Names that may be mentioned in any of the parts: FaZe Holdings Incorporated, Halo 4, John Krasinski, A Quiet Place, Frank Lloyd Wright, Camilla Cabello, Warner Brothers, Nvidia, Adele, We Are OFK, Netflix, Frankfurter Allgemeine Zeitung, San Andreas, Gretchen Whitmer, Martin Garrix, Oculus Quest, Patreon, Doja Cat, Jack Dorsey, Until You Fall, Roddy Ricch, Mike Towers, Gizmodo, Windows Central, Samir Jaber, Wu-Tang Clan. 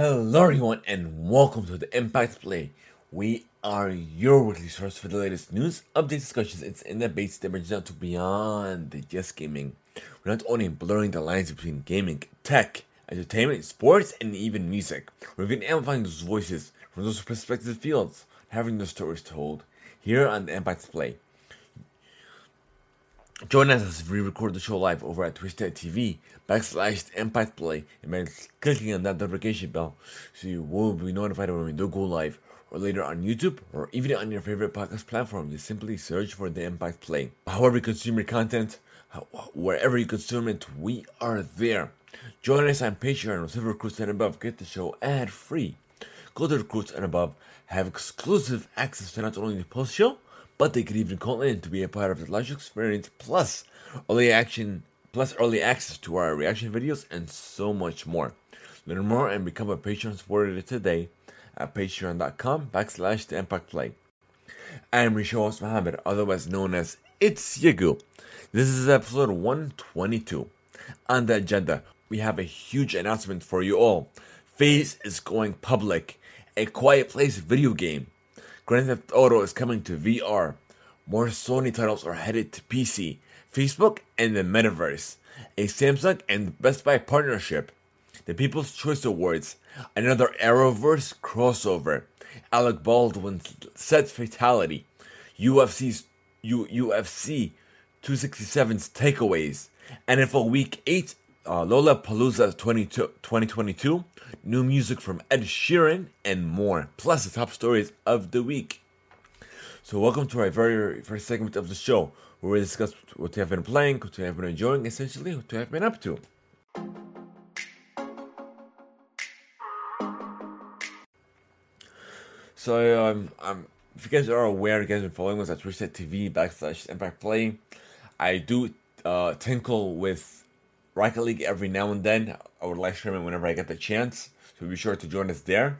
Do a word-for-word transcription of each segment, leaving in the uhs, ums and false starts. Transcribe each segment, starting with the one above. Hello everyone and welcome to the Impact Play. We are your weekly source for the latest news, updates, discussions, and in debates that branches out to beyond just gaming. We're not only blurring the lines between gaming, tech, entertainment, sports, and even music. We're even amplifying those voices from those respective fields, having their stories told here on the Impact Play. Join us as we record the show live over at twitch.tv backslash Impact Play and by clicking on that notification bell so you will be notified when we do go live, or later on YouTube or even on your favorite podcast platform. You simply search for the Impact Play. However you consume your content, wherever you consume it, we are there. Join us on Patreon or Silver Recruits and above. Get the show ad free. Go to Recruits and above. Have exclusive access to not only the post show, but they could even call in to be a part of the live experience, plus early action, plus early access to our reaction videos, and so much more. Learn more and become a Patreon supporter today at patreon.com backslash the Impact Play. I am Risha Wos Mohamed, otherwise known as It's Yegu. This is episode one twenty-two. On the agenda, we have a huge announcement for you all. FaZe is going public. A Quiet Place video game. Grand Theft Auto is coming to V R. More Sony titles are headed to P C, Facebook, and the Metaverse. A Samsung and Best Buy partnership. The People's Choice Awards. Another Arrowverse crossover. Alec Baldwin's set fatality. U F C's U, U F C two sixty-seven's takeaways. N F L Week eight. Uh, Lollapalooza twenty twenty-two, new music from Ed Sheeran, and more, plus the top stories of the week. So welcome to our very first segment of the show, where we discuss what you have been playing, what you have been enjoying, essentially what you have been up to. So um, um, if you guys are aware, you guys have been following us at twitch.tv backslash Impact Play. I do uh, tinkle with Rocket League every now and then. I would live stream it whenever I get the chance, so be sure to join us there.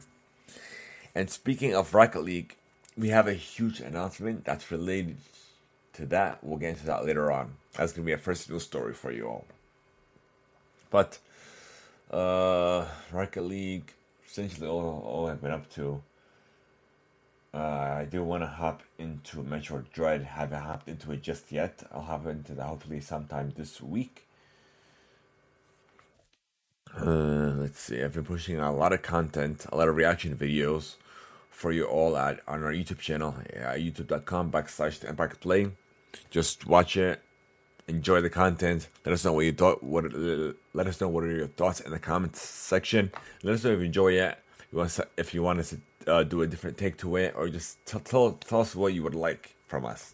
And speaking of Rocket League, we have a huge announcement that's related to that. We'll get into that later on. That's going to be a first news story for you all. But uh, Rocket League, essentially all, all I've been up to. Uh, I do want to hop into Metroid Dread. Haven't hopped into it just yet. I'll hop into that hopefully sometime this week. Uh, let's see, I've been pushing a lot of content, a lot of reaction videos for you all at on our YouTube channel, yeah, youtube.com backslash the Impact Play. Just watch it, enjoy the content, let us know what you thought, what let us know what are your thoughts in the comments section. Let us know if you enjoy it, you want to, if you want us to uh, do a different take to it, or just tell, tell, tell us what you would like from us.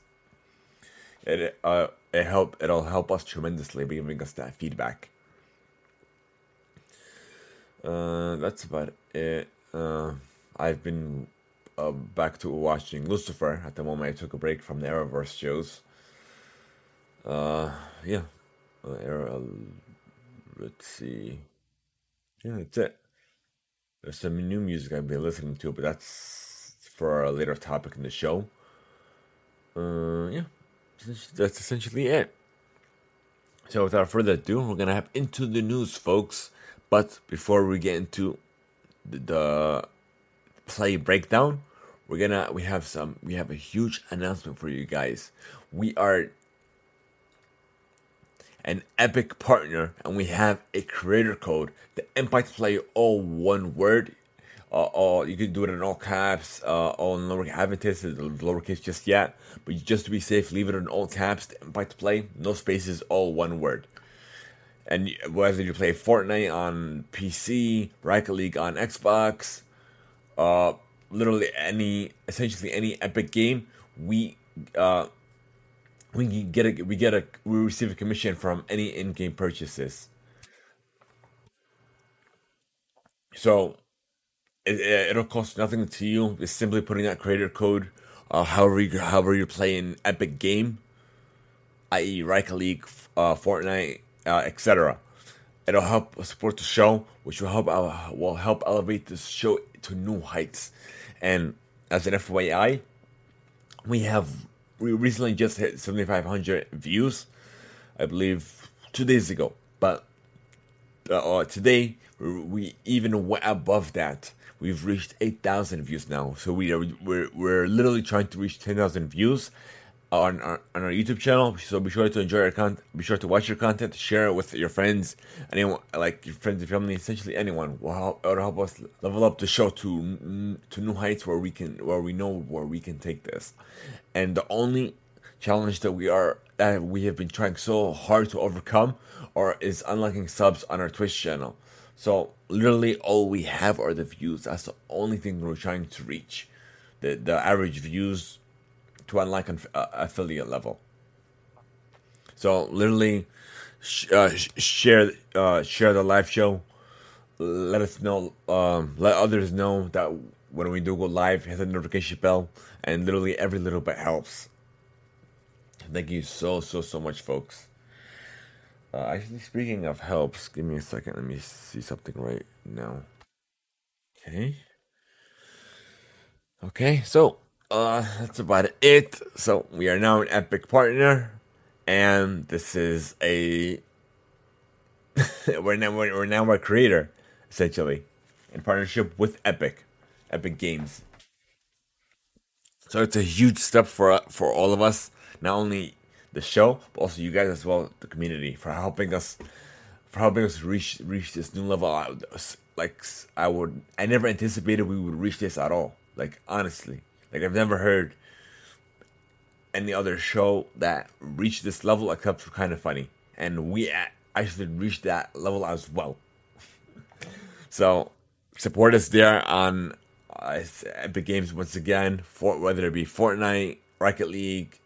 It, uh, it help, it'll help us tremendously by giving us that feedback. Uh, that's about it. Uh, I've been uh, back to watching Lucifer at the moment. I took a break from the Arrowverse shows. Uh, yeah. Uh, uh, let's see. Yeah, that's it. There's some new music I've been listening to, but that's for a later topic in the show. Uh, yeah. That's essentially it. So without further ado, we're gonna hop into the news, folks. But before we get into the, the play breakdown, we're gonna we have some we have a huge announcement for you guys. We are an epic partner, and we have a creator code. The Impact Play, all one word. Uh, all you can do it in all caps. Uh, all in lowercase. I haven't tested the lowercase just yet, but just to be safe, leave it in all caps. The Impact Play, no spaces, all one word. And whether you play Fortnite on P C, Rocket League on Xbox, uh, literally any, essentially any epic game, we uh, we get a, we get a we receive a commission from any in-game purchases. So it, it'll cost nothing to you. It's simply putting that creator code, uh, however you, however you play an epic game, that is. Rocket League, uh, Fortnite. Uh, et cetera. It'll help support the show, which will help uh, will help elevate this show to new heights. And as an F Y I, we have we recently just hit seventy-five hundred views, I believe two days ago. But uh, uh, today we even went above that. We've reached eight thousand views now. So we are we're, we're literally trying to reach ten thousand views on our, on our YouTube channel. So be sure to enjoy our content. Be sure to watch your content. Share it with your friends, anyone, like your friends and family, essentially anyone. Will help, it'll help us level up the show to to new heights where we can, where we know where we can take this. And the only challenge that we are that we have been trying so hard to overcome, or is unlocking subs on our Twitch channel. So literally all we have are the views. That's the only thing we're trying to reach, the the average views to unlock an uh, affiliate level. So literally, sh uh, sh share uh, share the live show. Let us know. Um, let others know that when we do go live, hit the notification bell, and literally every little bit helps. Thank you so so so much, folks. Uh, actually, speaking of helps, give me a second. Let me see something right now. Okay. Okay. So uh, that's about it. So we are now an Epic partner, and this is a we're now we're now a creator, essentially, in partnership with Epic, Epic Games. So it's a huge step for for all of us. Not only the show, but also you guys as well, the community, for helping us, for helping us reach reach this new level. I, like I would, I never anticipated we would reach this at all. Like honestly, like I've never heard any other show that reached this level except for Kind of Funny, and we actually reached that level as well. So support us there on uh, Epic Games once again, for whether it be Fortnite, Rocket League.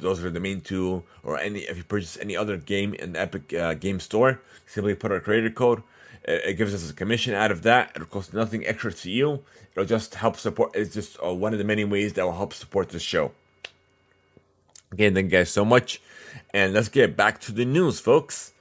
Those are the main two, or any. If you purchase any other game in the Epic uh, Game Store, simply put our creator code. It, it gives us a commission out of that. It'll cost nothing extra to you. It'll just help support. It's just uh, one of the many ways that will help support this show. Again, thank you guys so much, and let's get back to the news, folks.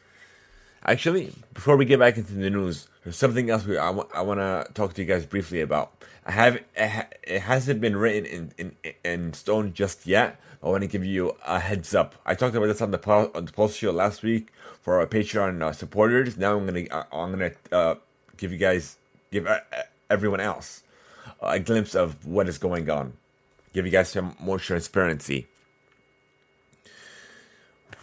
Actually, before we get back into the news, there's something else we I, I want to talk to you guys briefly about. I have it, ha it hasn't been written in, in in stone just yet. I want to give you a heads up. I talked about this on the on the post show last week for our Patreon uh, supporters. Now I'm gonna uh, I'm gonna uh, give you guys give uh, everyone else uh, a glimpse of what is going on. Give you guys some more transparency.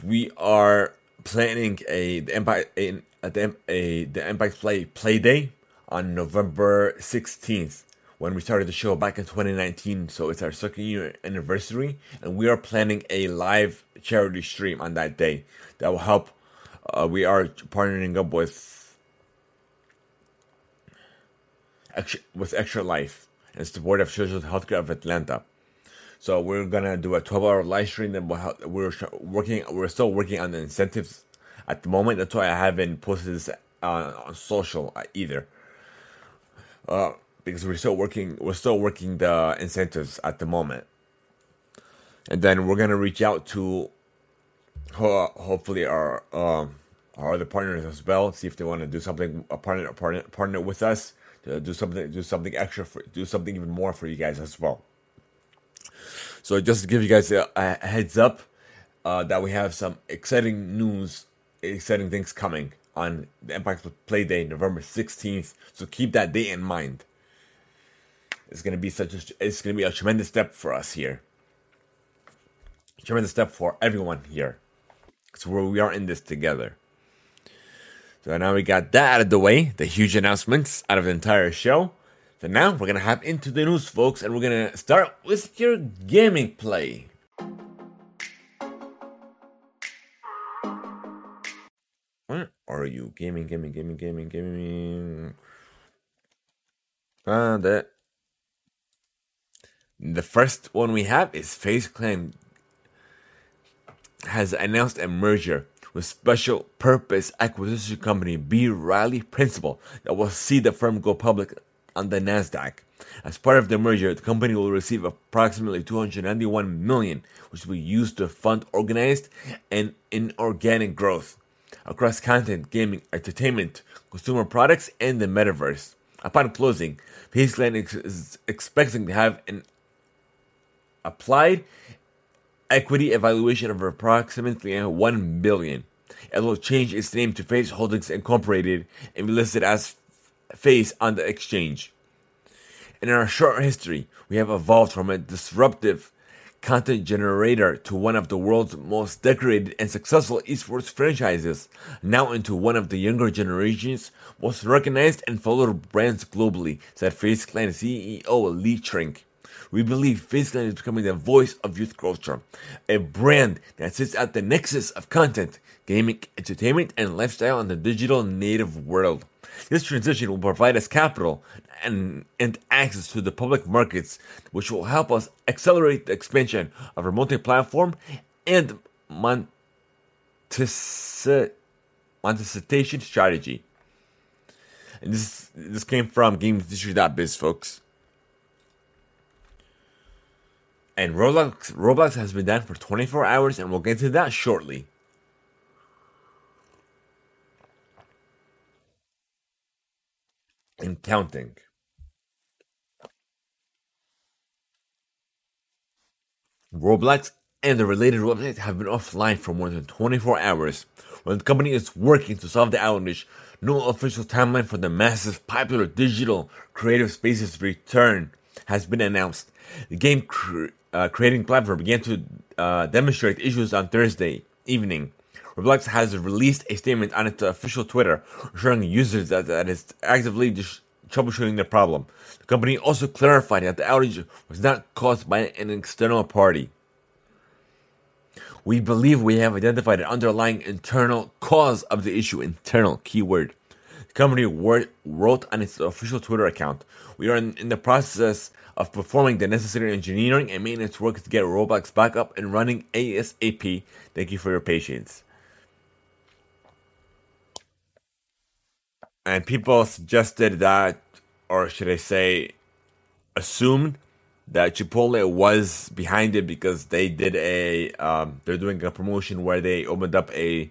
We are planning a the Empire a, a, a the Empire play play day on November sixteenth. When we started the show back in twenty nineteen, so it's our second year anniversary, and we are planning a live charity stream on that day that will help. Uh, we are partnering up with extra, with Extra Life and support of Children's Healthcare of Atlanta. So we're gonna do a twelve hour live stream that will help. We're working. We're still working on the incentives at the moment. That's why I haven't posted this uh, on social either. Uh, Because we're still working, we're still working the incentives at the moment, and then we're gonna reach out to uh, hopefully our um, our other partners as well. See if they want to do something, a partner, a partner, partner with us to do something, do something extra, for, do something even more for you guys as well. So just to give you guys a, a heads up uh, that we have some exciting news, exciting things coming on the Impact Play Day, November sixteenth. So keep that day in mind. It's gonna be such a, it's gonna be a tremendous step for us here. Tremendous step for everyone here. It's where we are in this together. So now we got that out of the way, the huge announcements out of the entire show. So now we're gonna hop into the news, folks, and we're gonna start with your gaming play. Where are you? Gaming, gaming, gaming, gaming, gaming. Found it. The first one we have is FaZe Clan has announced a merger with special purpose acquisition company B-Riley Principal that will see the firm go public on the NASDAQ. As part of the merger, the company will receive approximately two hundred ninety-one million dollars, which will be used to fund organized and inorganic growth across content, gaming, entertainment, consumer products, and the metaverse. Upon closing, FaZe Clan is expecting to have an applied equity evaluation of approximately one billion dollars it will change its name to FaZe Holdings Incorporated and be listed as FaZe on the exchange. In our short history, we have evolved from a disruptive content generator to one of the world's most decorated and successful esports franchises, now into one of the younger generation's most recognized and followed brands globally, said FaZe Clan C E O Lee Trink. We believe FaZe Clan is becoming the voice of youth culture, a brand that sits at the nexus of content, gaming, entertainment, and lifestyle in the digital native world. This transition will provide us capital and, and access to the public markets, which will help us accelerate the expansion of our multi-platform and monetization strategy. And this this came from GamesIndustry dot biz, folks. And Roblox, Roblox has been down for twenty-four hours, and we'll get to that shortly. And counting. Roblox and the related websites have been offline for more than twenty-four hours, while the company is working to solve the outage. No official timeline for the massive popular digital creative spaces return has been announced. The game cr- uh, creating platform began to uh, demonstrate issues on Thursday evening. Roblox has released a statement on its official Twitter, assuring users that, that it's actively dis- troubleshooting the problem. The company also clarified that the outage was not caused by an external party. We believe we have identified an underlying internal cause of the issue, internal keyword. The company word- wrote on its official Twitter account, "We are in, in the process of performing the necessary engineering and maintenance work to get Roblox back up and running ASAP. Thank you for your patience." And people suggested that, or should I say, assumed that Chipotle was behind it because they did a, um, they're doing a promotion where they opened up a,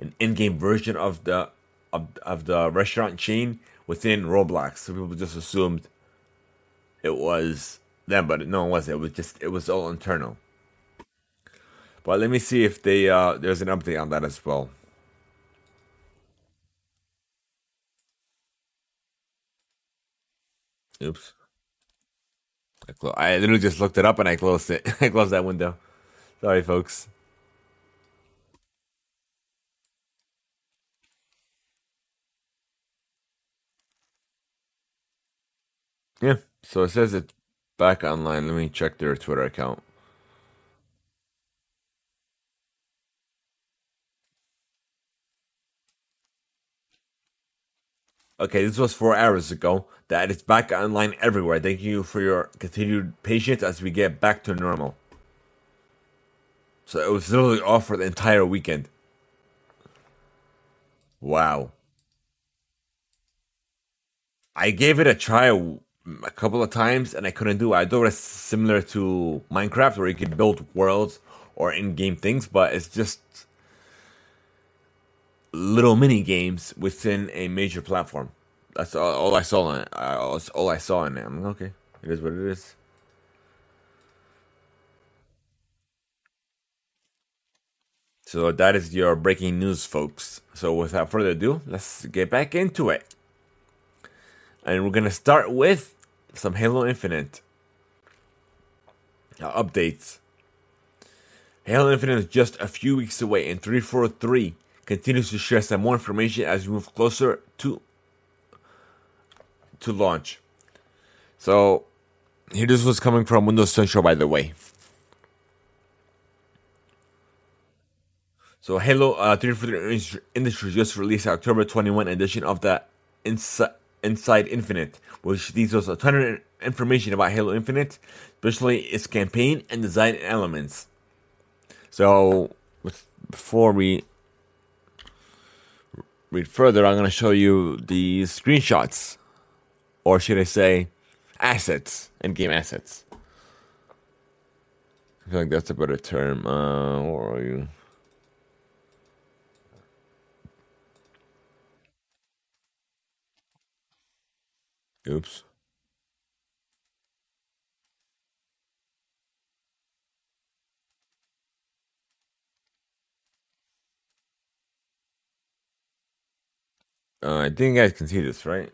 an in-game version of the, of, of the restaurant chain within Roblox. So people just assumed it was them, but no, it wasn't. It was just, it was all internal. But let me see if they, uh, there's an update on that as well. Oops. I, clo- I literally just looked it up and I closed it. I closed that window. Sorry, folks. Yeah, so it says it's back online. Let me check their Twitter account. Okay, this was four hours ago. That it's back online everywhere. Thank you for your continued patience as we get back to normal. So it was literally off for the entire weekend. Wow. I gave it a try a, a couple of times and I couldn't do it. I thought it was similar to Minecraft where you could build worlds or in-game things, but it's just little mini games within a major platform. That's all, all I saw in it. Uh, that's all I saw in it. I'm like, okay, it is what it is. So that is your breaking news, folks. So without further ado, let's get back into it. And we're going to start with some Halo Infinite uh, updates. Halo Infinite is just a few weeks away, and three forty-three continues to share some more information as we move closer to to launch. So, here this was coming from Windows Central, by the way. So, Halo uh, three forty-three Industries just released the October twenty-first edition of the Insi- Inside Infinite, which details a ton of information about Halo Infinite, especially its campaign and design elements. So, with, before we read further, I'm going to show you the screenshots. Or should I say, assets, in-game assets. I feel like that's a better term. Uh, where are you? Oops. Uh, I think you guys can see this, right?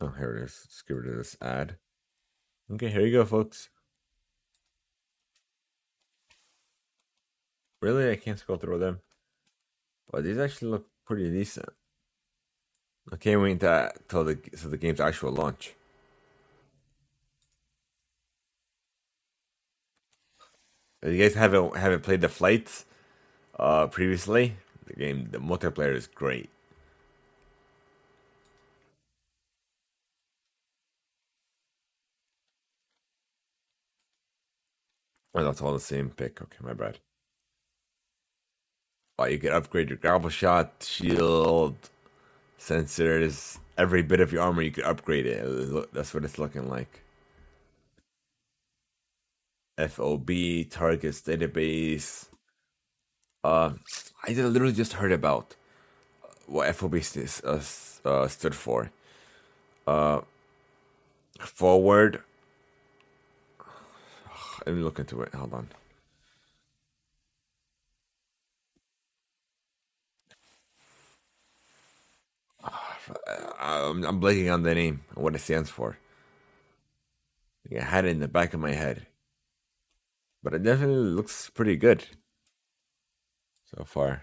Oh, here it is. Let's get rid of this ad. Okay, here you go, folks. Really? I can't scroll through them. But these actually look pretty decent. I can't wait to, till the, so the game's actual launch. If you guys haven't haven't played the flights uh, previously, the game, the multiplayer is great. Oh, that's all the same pick. Okay, my bad. Oh, you can upgrade your grapple shot, shield, sensors, every bit of your armor. You can upgrade it. That's what it's looking like. F O B, targets, database. Uh, I literally just heard about what F O B is, uh, uh, stood for. Uh, forward. Let me look into it. Hold on. I'm, I'm blanking on the name and what it stands for. I had it in the back of my head. But it definitely looks pretty good so far.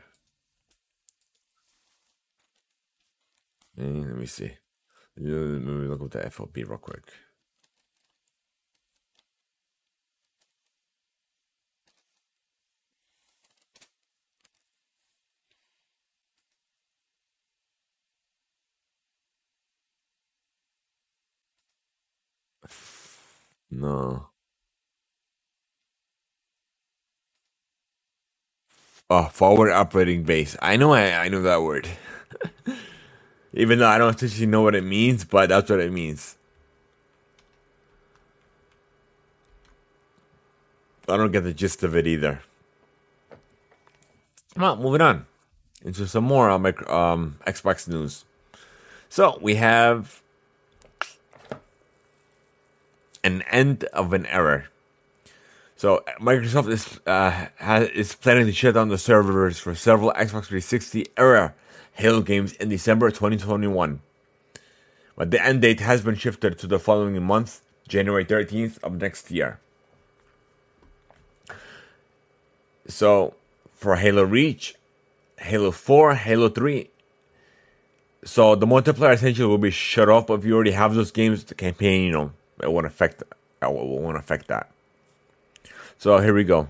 And let me see. Let me look at the F O B real quick. No. Oh, forward operating base. I know I, I know that word. Even though I don't actually know what it means, but that's what it means. I don't get the gist of it either. Well, moving on into some more on my, um, Xbox news. So, we have an end of an era. So Microsoft is uh, has, is planning to shut down the servers for several Xbox three sixty era Halo games in December twenty twenty-one. But the end date has been shifted to the following month, January thirteenth of next year. So for Halo Reach, Halo four, Halo three. So the multiplayer essentially will be shut off, but if you already have those games, the campaign, you know, it won't affect it won't affect that. So here we go.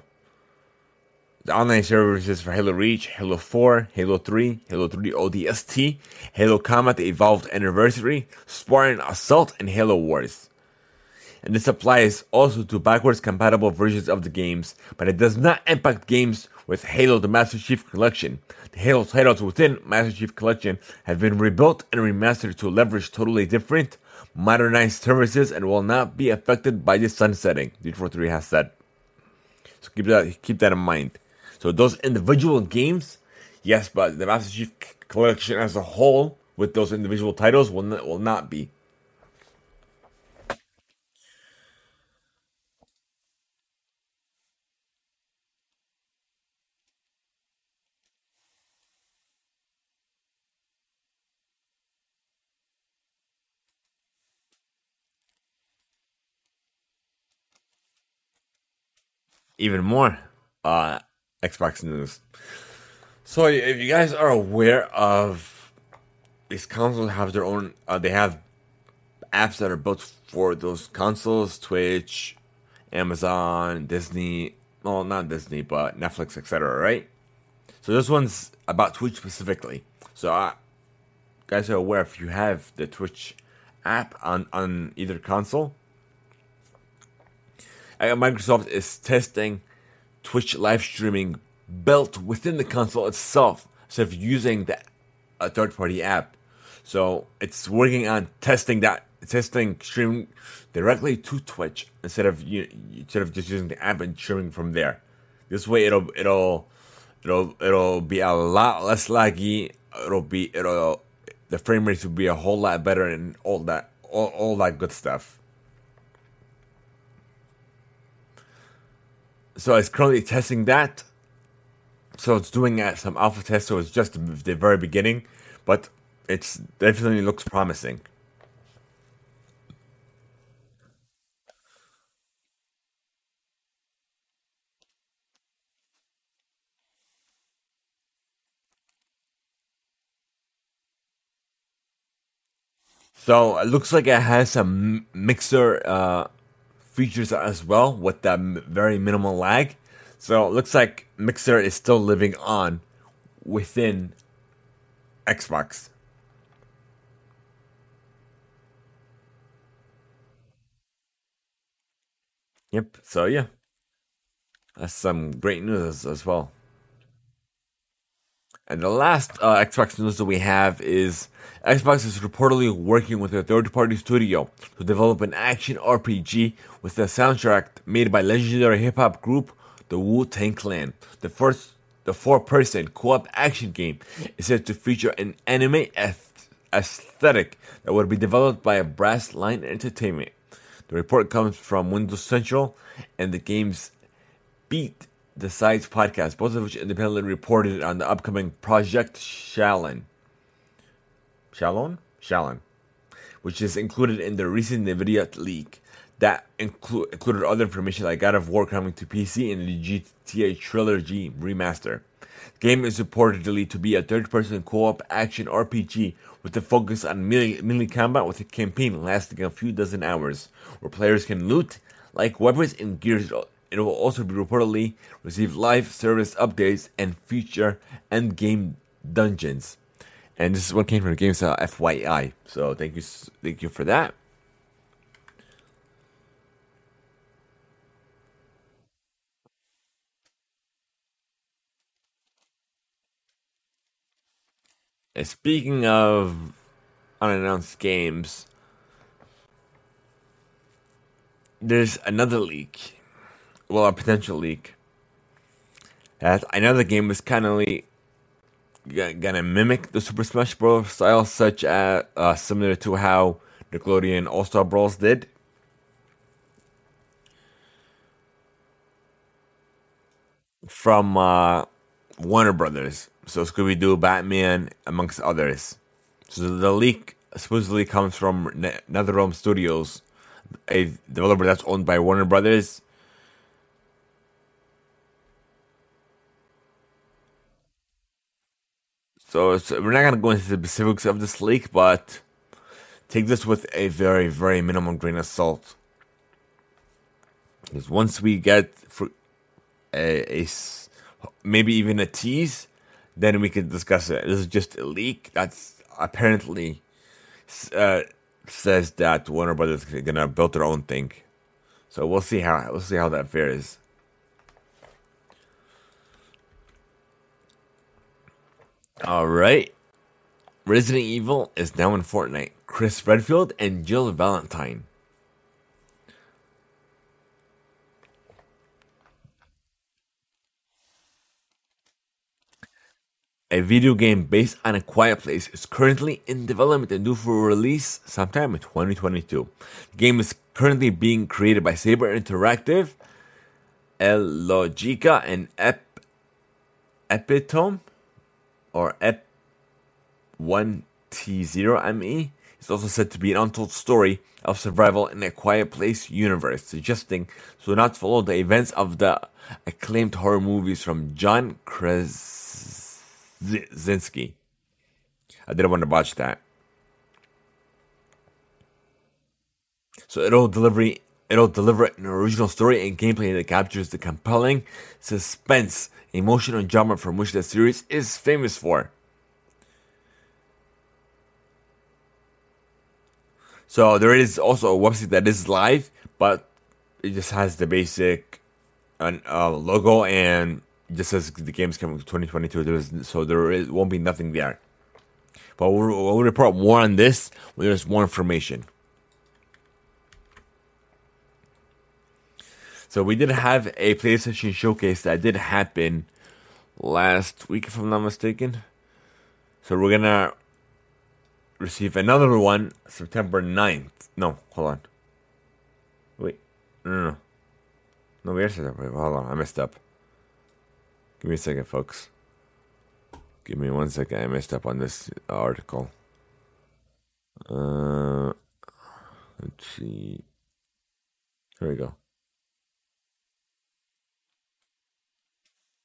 The online services for Halo Reach, Halo four, Halo three, Halo three O D S T, Halo Combat Evolved Anniversary, Spartan Assault, and Halo Wars. And this applies also to backwards compatible versions of the games, but it does not impact games with Halo the Master Chief Collection. The Halo titles within Master Chief Collection have been rebuilt and remastered to leverage totally different, modernized services and will not be affected by this sunsetting, three forty-three has said. So keep that keep that in mind. So those individual games, yes, but the Master Chief Collection as a whole, with those individual titles, will not, will not be. Even more uh, Xbox news. So if you guys are aware of these consoles, have their own. Uh, they have apps that are built for those consoles: Twitch, Amazon, Disney. Well, not Disney, but Netflix, et cetera. Right. So this one's about Twitch specifically. So uh, you guys are aware if you have the Twitch app on on either console. Microsoft is testing Twitch live streaming built within the console itself, instead of using the, a third-party app. So it's working on testing that, testing streaming directly to Twitch instead of you instead of just using the app and streaming from there. This way, it'll it'll it'll it'll be a lot less laggy. It'll be it'll the frame rates will be a whole lot better and all that all, all that good stuff. So it's currently testing that So it's doing uh, some alpha tests, so it's just the very beginning, but it's definitely looks promising. So it looks like it has some mixer uh, features as well with that very minimal lag. So it looks like Mixer is still living on within Xbox. Yep, so yeah. That's some great news as well. And the last uh, Xbox news that we have is Xbox is reportedly working with a third-party studio to develop an action R P G with a soundtrack made by legendary hip-hop group the Wu-Tang Clan. The first, the four-person co-op action game is said to feature an anime aesthetic that would be developed by Brass Line Entertainment. The report comes from Windows Central and the game's Beat the Sides podcast, both of which independently reported on the upcoming Project Shallon, Shallon? Shallon, which is included in the recent Nvidia leak. That inclu- included other information like God of War coming to P C and the G T A Trilogy remaster. The game is reportedly to be a third-person co-op action R P G with a focus on melee, melee combat, with a campaign lasting a few dozen hours where players can loot like weapons and gears. It will also be reportedly receive live service updates and feature endgame dungeons. And this is what came from the game's uh, F Y I. So thank you, thank you for that. Speaking of unannounced games, there's another leak. Well, a potential leak. That another game is kind of gonna mimic the Super Smash Bros. style, such as uh, similar to how Nickelodeon All Star Brawls did. From uh, Warner Brothers. So Scooby-Doo, Batman, amongst others. So the leak supposedly comes from NetherRealm Studios, a developer that's owned by Warner Brothers. So it's, we're not going to go into the specifics of this leak, but take this with a very, very minimal grain of salt. Because once we get for a, a, maybe even a tease, then we could discuss it. This is just a leak that's apparently uh, says that Warner Brothers is gonna build their own thing. So we'll see how we'll see how that fares. All right, Resident Evil is now in Fortnite. Chris Redfield and Jill Valentine. A video game based on A Quiet Place is currently in development and due for release sometime in twenty twenty-two. The game is currently being created by Saber Interactive, El Logica, and Ep- Epitome, or E P one T zero M E. It's also said to be an untold story of survival in A Quiet Place universe, suggesting to not follow the events of the acclaimed horror movies from John Krasinski. Zinsky. I didn't want to botch that. So it'll deliver, it'll deliver an original story and gameplay that captures the compelling suspense, emotion, and drama from which the series is famous for. So there is also a website that is live, but it just has the basic uh, logo and just says the game's coming to twenty twenty-two, there is, so there is, won't be nothing there. But we'll, we'll report more on this when there's more information. So we did have a PlayStation showcase that did happen last week, if I'm not mistaken. So we're going to receive another one September ninth. No, hold on. Wait, no, no, no. No, we are September. Hold on, I messed up. Give me a second, folks. Give me one second. I messed up on this article. Uh, let's see. Here we go.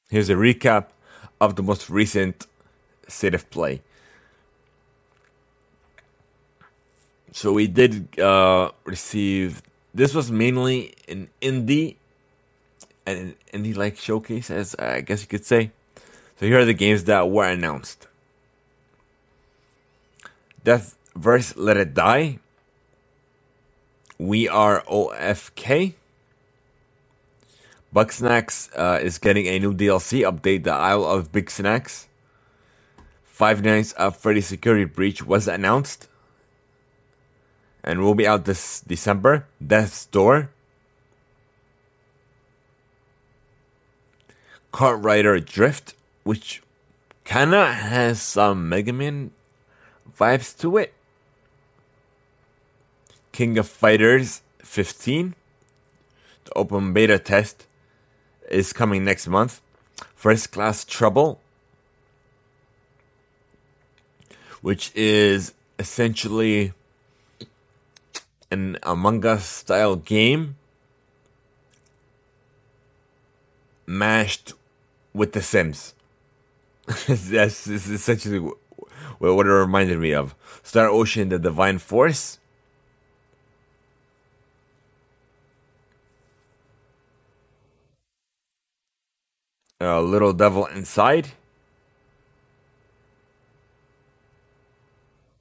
Here's a recap of the most recent State of Play. So we did uh, receive... This was mainly an indie, an indie-like showcase, as I guess you could say. So here are the games that were announced. Death versus. Let It Die. We Are O F K. Bug Snacks uh, is getting a new D L C update, the Isle of Big Snacks. Five Nights at Freddy's Security Breach was announced and will be out this December. Death's Door. Kart Rider Drift, which kind of has some Mega Man vibes to it. King of Fighters fifteen. The open beta test is coming next month. First Class Trouble, which is essentially an Among Us style game mashed with The Sims. That's essentially what it reminded me of. Star Ocean, The Divine Force. Uh, Little Devil Inside.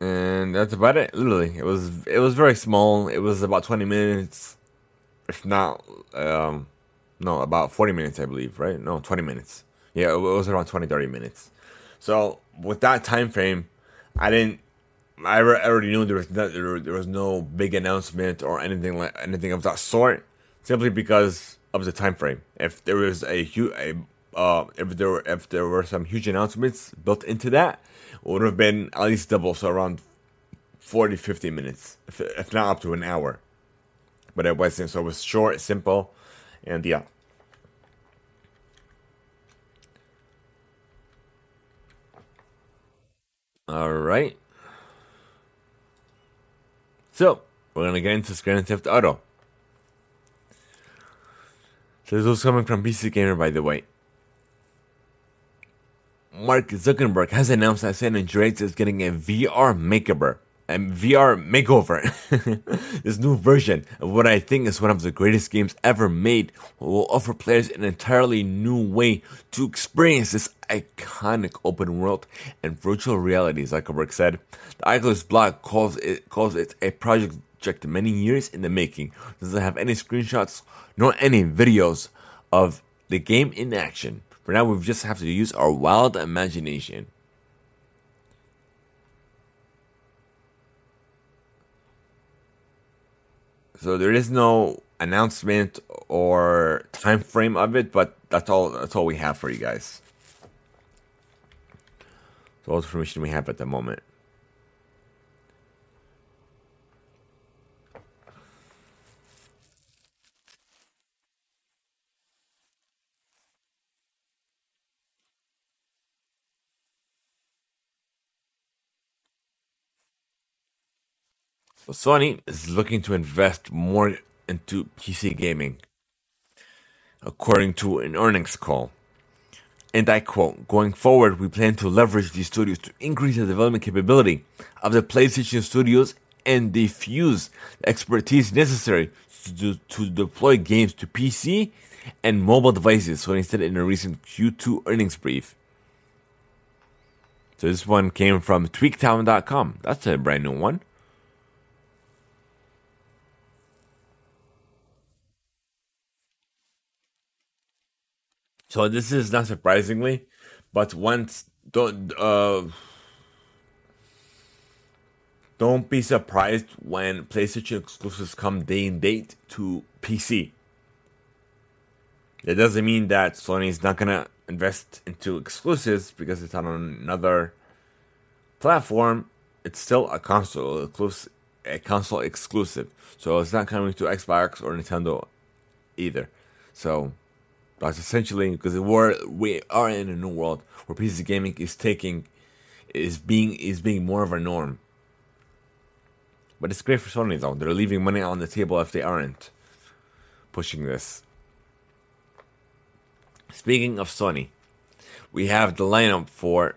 And that's about it. Literally, it was it was very small. It was about twenty minutes, if not, um, no, about forty minutes, I believe. Right? No, twenty minutes. Yeah, it was around twenty, thirty minutes. So with that time frame, I didn't. I already knew there was no, there was no big announcement or anything like anything of that sort, simply because of the time frame. If there was a huge, uh, if there were, if there were some huge announcements built into that, would have been at least double, so around forty, fifty minutes, if, if not up to an hour. But it wasn't, so it was short, simple, and yeah. Alright. So, we're going to get into Grand Theft Auto. So this was coming from P C Gamer, by the way. Mark Zuckerberg has announced that San Andreas is getting a V R makeover. A V R makeover. This new version of what I think is one of the greatest games ever made will offer players an entirely new way to experience this iconic open world and virtual reality, Zuckerberg said. The Oculus blog calls it, calls it a project many years in the making. It doesn't have any screenshots nor any videos of the game in action. For now, we just have to use our wild imagination. So there is no announcement or time frame of it, but that's all. That's all we have for you guys. That's all the information we have at the moment. So Sony is looking to invest more into P C gaming, according to an earnings call. And I quote, "Going forward, we plan to leverage these studios to increase the development capability of the PlayStation Studios and diffuse the expertise necessary to, do, to deploy games to P C and mobile devices," Sony said in a recent Q two earnings brief. So this one came from tweaktown dot com. That's a brand new one. So this is not surprisingly, but once don't uh, don't be surprised when PlayStation exclusives come day and date to P C. That doesn't mean that Sony is not gonna invest into exclusives because it's on another platform. It's still a console a console exclusive, so it's not coming to Xbox or Nintendo either. So That's essentially because we're we are in a new world where P C gaming is taking is being is being more of a norm. But it's great for Sony though; they're leaving money on the table if they aren't pushing this. Speaking of Sony, we have the lineup for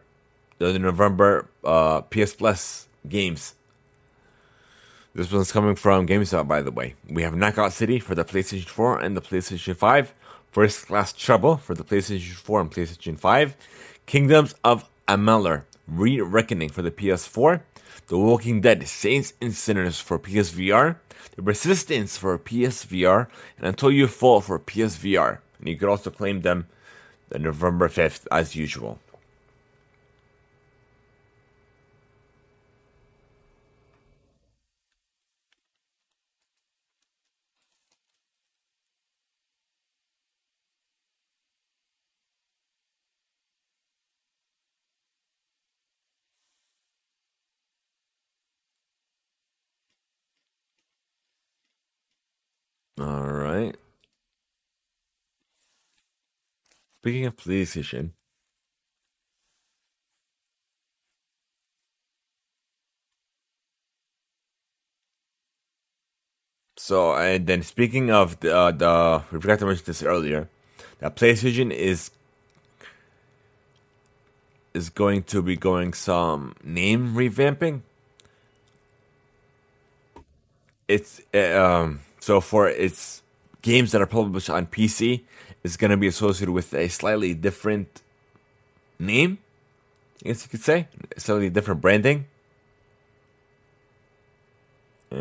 the November uh, P S Plus games. This one's coming from GameStop, by the way. We have Knockout City for the PlayStation four and the PlayStation five. First Class Trouble for the PlayStation four and PlayStation five. Kingdoms of Amalur, Re-Reckoning for the P S four. The Walking Dead, Saints and Sinners for P S V R. The Resistance for P S V R. And Until You Fall for P S V R. And you could also claim them the November fifth as usual. All right. Speaking of PlayStation, so and then speaking of the uh, the we forgot to mention this earlier, that PlayStation is is going to be going some name revamping. It's uh, um. So for its games that are published on P C, it's going to be associated with a slightly different name, I guess you could say. Slightly different branding. Uh,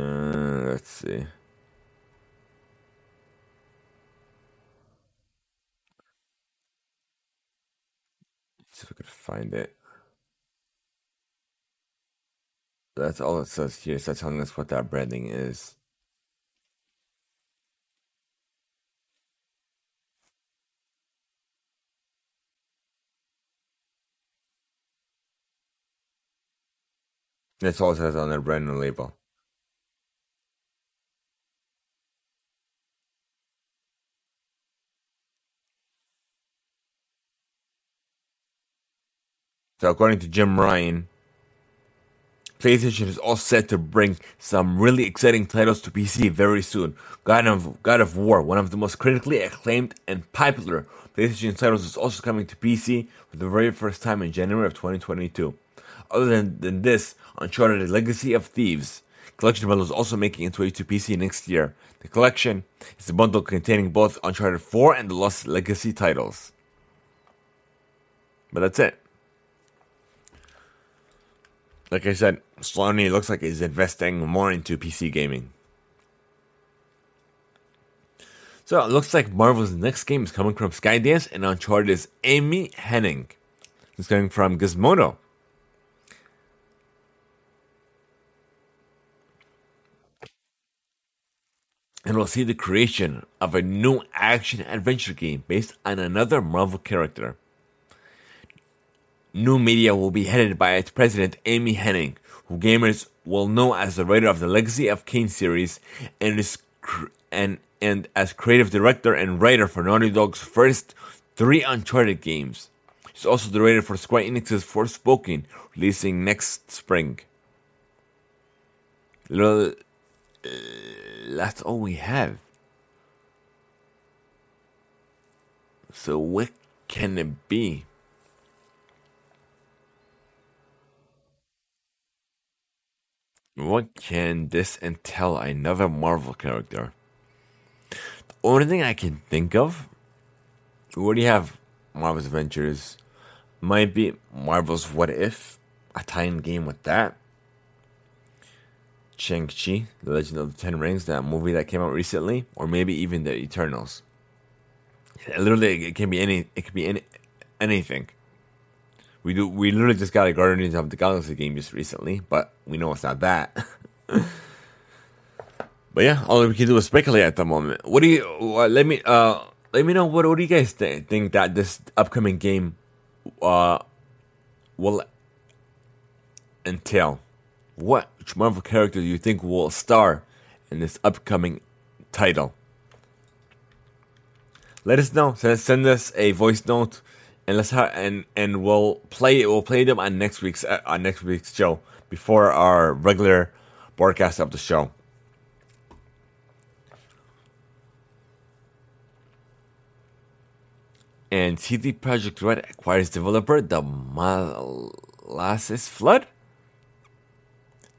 let's see. Let's see if we can find it. That's all it says here. So that's telling us what that branding is. That's all it says on their brand new label. So according to Jim Ryan, PlayStation is all set to bring some really exciting titles to P C very soon. God of, God of War, one of the most critically acclaimed and popular PlayStation titles, is also coming to P C for the very first time in January of twenty twenty-two. Other than, than this, Uncharted Legacy of Thieves Collection Bundle is also making its way to P C next year. The collection is a bundle containing both Uncharted four and the Lost Legacy titles. But that's it. Like I said, Sony looks like it's investing more into P C gaming. So it looks like Marvel's next game is coming from Skydance, and Uncharted is Amy Hennig. It's coming from Gizmodo. And we'll see the creation of a new action-adventure game based on another Marvel character. New Media will be headed by its president, Amy Hennig, who gamers will know as the writer of the Legacy of Kain series, and is cr- and and as creative director and writer for Naughty Dog's first three Uncharted games. She's also the writer for Square Enix's Forspoken, releasing next spring. Little... Uh, that's all we have. So what can it be? What can this entail? Another Marvel character. The only thing I can think of, we already have Marvel's Adventures, might be Marvel's What If, a tie-in game with that. Shang-Chi, The Legend of the Ten Rings, that movie that came out recently, or maybe even The Eternals. Literally, it can be any. It can be any, anything. We do. We literally just got a Guardians of the Galaxy game just recently, but we know it's not that. But yeah, all we can do is speculate at the moment. What do you? Uh, let me. Uh, let me know what. What do you guys th- think that this upcoming game, uh, will entail? What Marvel character do you think will star in this upcoming title? let us know. Send us, send us a voice note, and let's ha- and and we'll play it. We'll play them on next week's uh, on next week's show before our regular broadcast of the show. And C D Projekt Red acquires developer The Molasses Flood,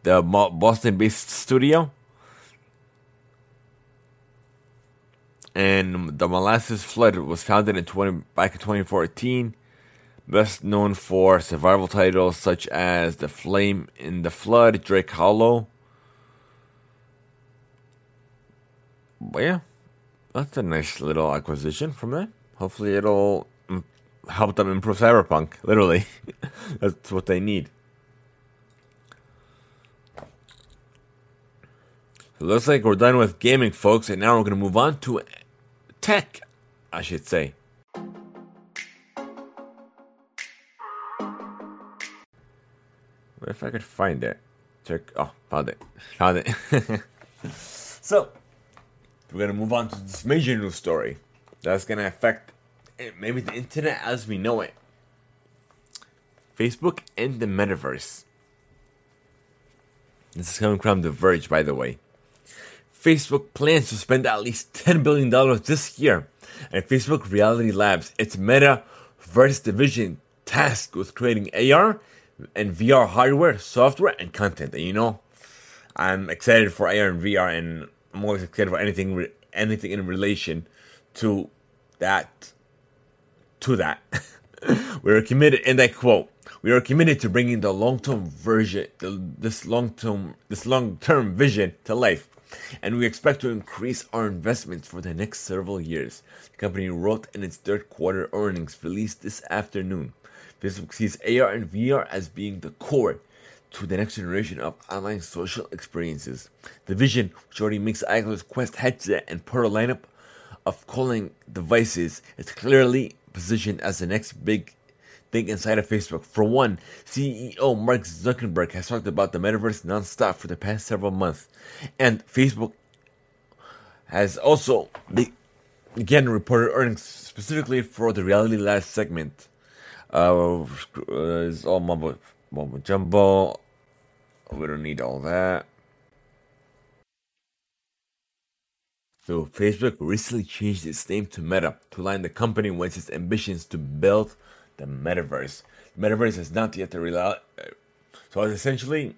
the Boston-based studio. And The Molasses Flood was founded in twenty, back in twenty fourteen, best known for survival titles such as The Flame in the Flood, Drake Hollow. But yeah, that's a nice little acquisition from there. Hopefully it'll help them improve Cyberpunk. Literally. That's what they need. It looks like we're done with gaming, folks. And now we're going to move on to tech, I should say. What if I could find it? Check. Oh, found it. Found it. So, we're going to move on to this major news story that's going to affect maybe the internet as we know it. Facebook and the metaverse. This is coming from The Verge, by the way. Facebook plans to spend at least ten billion dollars this year on Facebook Reality Labs, its metaverse division, tasked with creating A R and V R hardware, software, and content. And you know, I'm excited for A R and V R, and I'm always excited for anything, anything in relation to that, to that, we are committed. And I quote: "We are committed to bringing the long-term version, the, this long-term, this long-term vision to life, and we expect to increase our investments for the next several years." The company wrote in its third quarter earnings released this afternoon. Facebook sees A R and V R as being the core to the next generation of online social experiences. The vision, which already makes Oculus Quest headset and Portal lineup of calling devices, is clearly positioned as the next big thing inside of Facebook. For one, C E O Mark Zuckerberg has talked about the metaverse nonstop for the past several months, and Facebook has also again reported earnings specifically for the Reality Labs segment. Uh, it's all mumbo, mumbo jumbo. We don't need all that. So Facebook recently changed its name to Meta to align the company with its ambitions to build the metaverse. The metaverse is not yet a reality. So it's essentially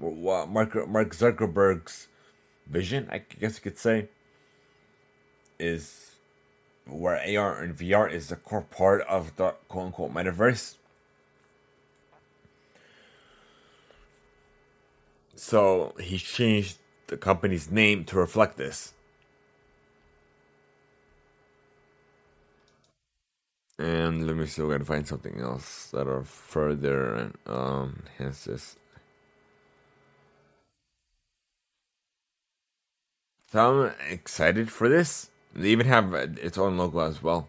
Mark, Mark Zuckerberg's vision, I guess you could say, is where A R and V R is the core part of the quote-unquote metaverse. So he changed the company's name to reflect this. And let me see if I can find something else that'll further um, enhance this. So I'm excited for this. They even have its own logo as well.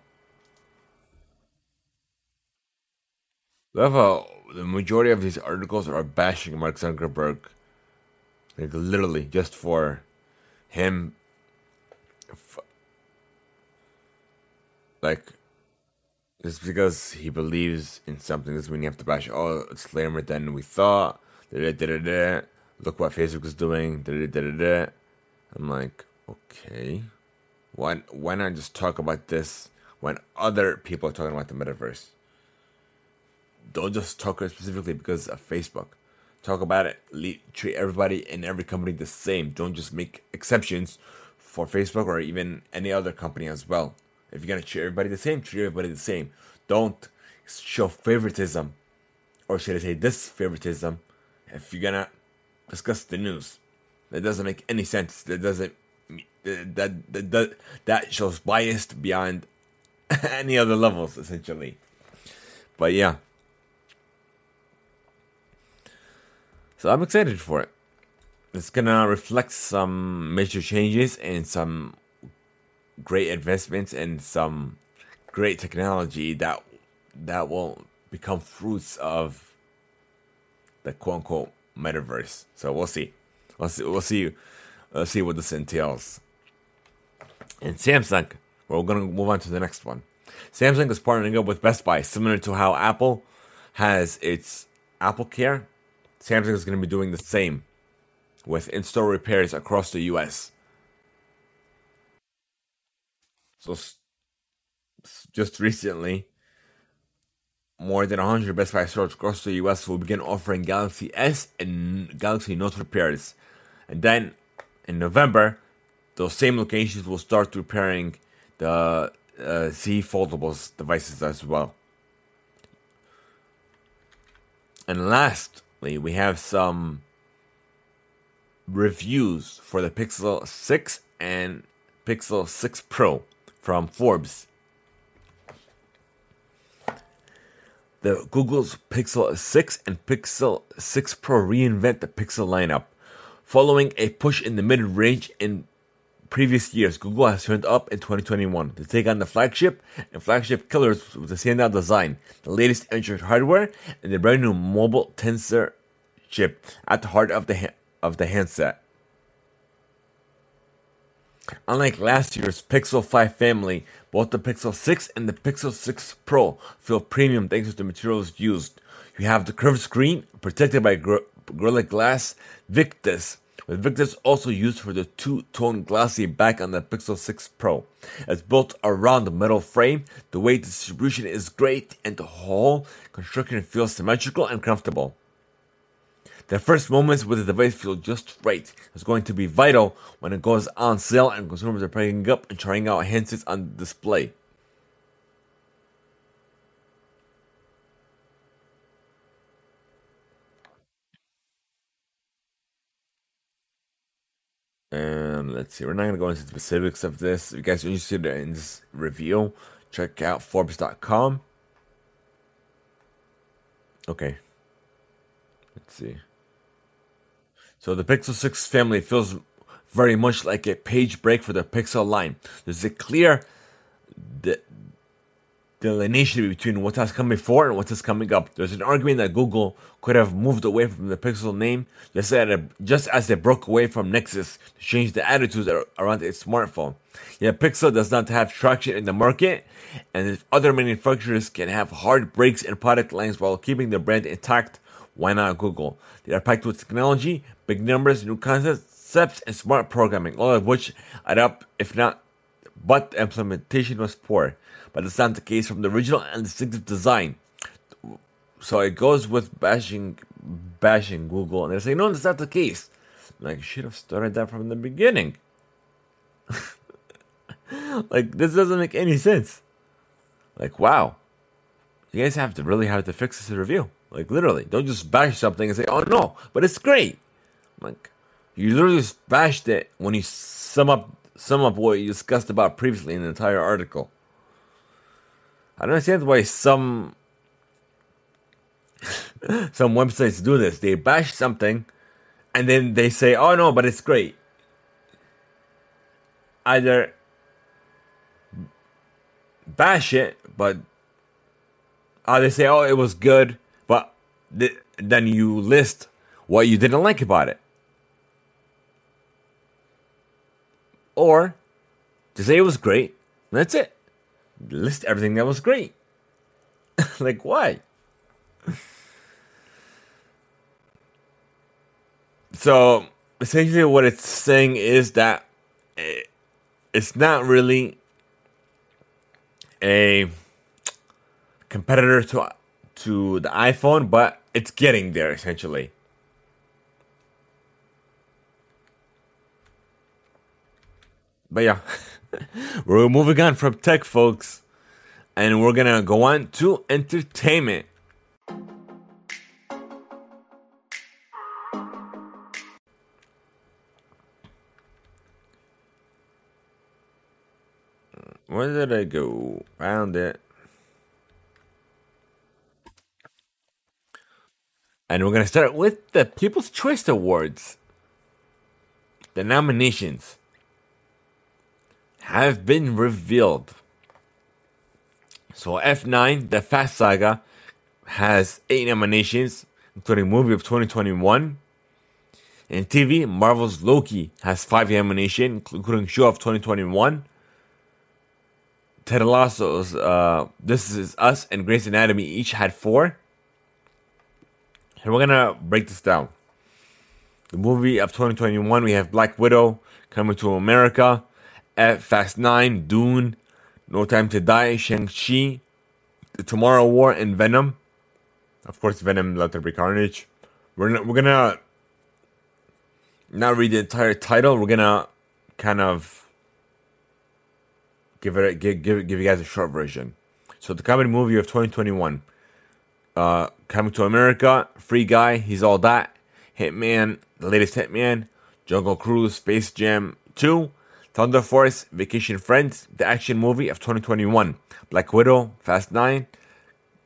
However, the majority of these articles are bashing Mark Zuckerberg. Like, literally, just for him, f- like, just because he believes in something doesn't mean you have to bash. Oh, it's lamer than we thought. Da-da-da-da-da. Look what Facebook is doing. Da-da-da-da-da. I'm like, okay, why, why not just talk about this when other people are talking about the metaverse? Don't just talk specifically because of Facebook. Talk about it. Le- treat everybody and every company the same. Don't just make exceptions for Facebook or even any other company as well. If you're going to treat everybody the same, treat everybody the same. Don't show favoritism. Or should I say this favoritism if you're going to discuss the news. That doesn't make any sense. That doesn't... That, that, that, that shows bias beyond any other levels, essentially. But yeah. So I'm excited for it. It's gonna reflect some major changes and some great advancements and some great technology that that will become fruits of the quote unquote metaverse. So we'll see. We'll see. We'll see. We'll see what this entails. And Samsung, well, we're going to move on to the next one. Samsung is partnering up with Best Buy, similar to how Apple has its AppleCare. Samsung is going to be doing the same with in-store repairs across the U S. So just recently, more than one hundred Best Buy stores across the U S will begin offering Galaxy S and Galaxy Note repairs. And then in November, those same locations will start repairing the uh, Z foldables devices as well. And lastly, we have some reviews for the Pixel six and Pixel six Pro from Forbes. The Google's Pixel six and Pixel six Pro reinvent the Pixel lineup. Following a push in the mid-range in previous years, Google has turned up in twenty twenty-one to take on the flagship and flagship killers with the standout design, the latest Android hardware, and the brand new mobile Tensor chip at the heart of the ha- of the handset. Unlike last year's Pixel five family, both the Pixel six and the Pixel six Pro feel premium thanks to the materials used. You have the curved screen protected by Gor- Gorilla Glass Victus, with Victus also used for the two-tone glossy back on the Pixel six Pro. It's built around the metal frame, the weight distribution is great, and the whole construction feels symmetrical and comfortable. The first moments with the device feel just right. It's going to be vital when it goes on sale and consumers are picking up and trying out handsets on display. And let's see, we're not going to go into the specifics of this. If you guys are interested in this review, check out Forbes dot com. Okay. Let's see. So the Pixel six family feels very much like a page break for the Pixel line. There's a clear de- delineation between what has come before and what is coming up. There's an argument that Google could have moved away from the Pixel name just, a, just as they broke away from Nexus to change the attitudes around its smartphone. Yet Pixel does not have traction in the market, and if other manufacturers can have hard breaks in product lines while keeping the brand intact, why not Google? They are packed with technology, big numbers, new concepts, and smart programming, all of which add up, if not, but the implementation was poor. But it's not the case from the original and distinctive design. So it goes with bashing bashing Google, and they're saying, no, that's not the case. Like, you should have started that from the beginning. Like, this doesn't make any sense. Like, wow. You guys have to really have to fix this review. Like, literally, don't just bash something and say, oh, no, but it's great. Like, you literally just bashed it when you sum up sum up what you discussed about previously in the entire article. I don't understand why some, some websites do this. They bash something, and then they say, oh, no, but it's great. Either bash it, but uh, they say, oh, it was good. But th- then you list what you didn't like about it. Or to say it was great, that's it. List everything that was great. Like, why? So, essentially what it's saying is that it, it's not really a competitor to... to the iPhone, but it's getting there, essentially. But yeah, we're moving on from tech, folks, and we're gonna go on to entertainment. Where did I go? Found it. And we're going to start with the People's Choice Awards. The nominations have been revealed. So F nine, The Fast Saga, has eight nominations, including Movie of twenty twenty-one. In T V, Marvel's Loki has five nominations, including Show of twenty twenty-one. Ted Lasso's uh This Is Us and Grey's Anatomy each had four, and we're gonna break this down. The movie of twenty twenty-one, we have Black Widow, Coming to America, Fast nine, Dune, No Time to Die, Shang-Chi, The Tomorrow War, and Venom. Of course, Venom, Let There Be Carnage. We're gonna, we're gonna not read the entire title. We're gonna kind of give it, give give, give you guys a short version. So, the comedy movie of twenty twenty-one: uh, Coming to America, Free Guy, He's All That, Hitman, the latest Hitman, Jungle Cruise, Space Jam two, Thunder Force, Vacation Friends. The action movie of twenty twenty-one: Black Widow, Fast nine,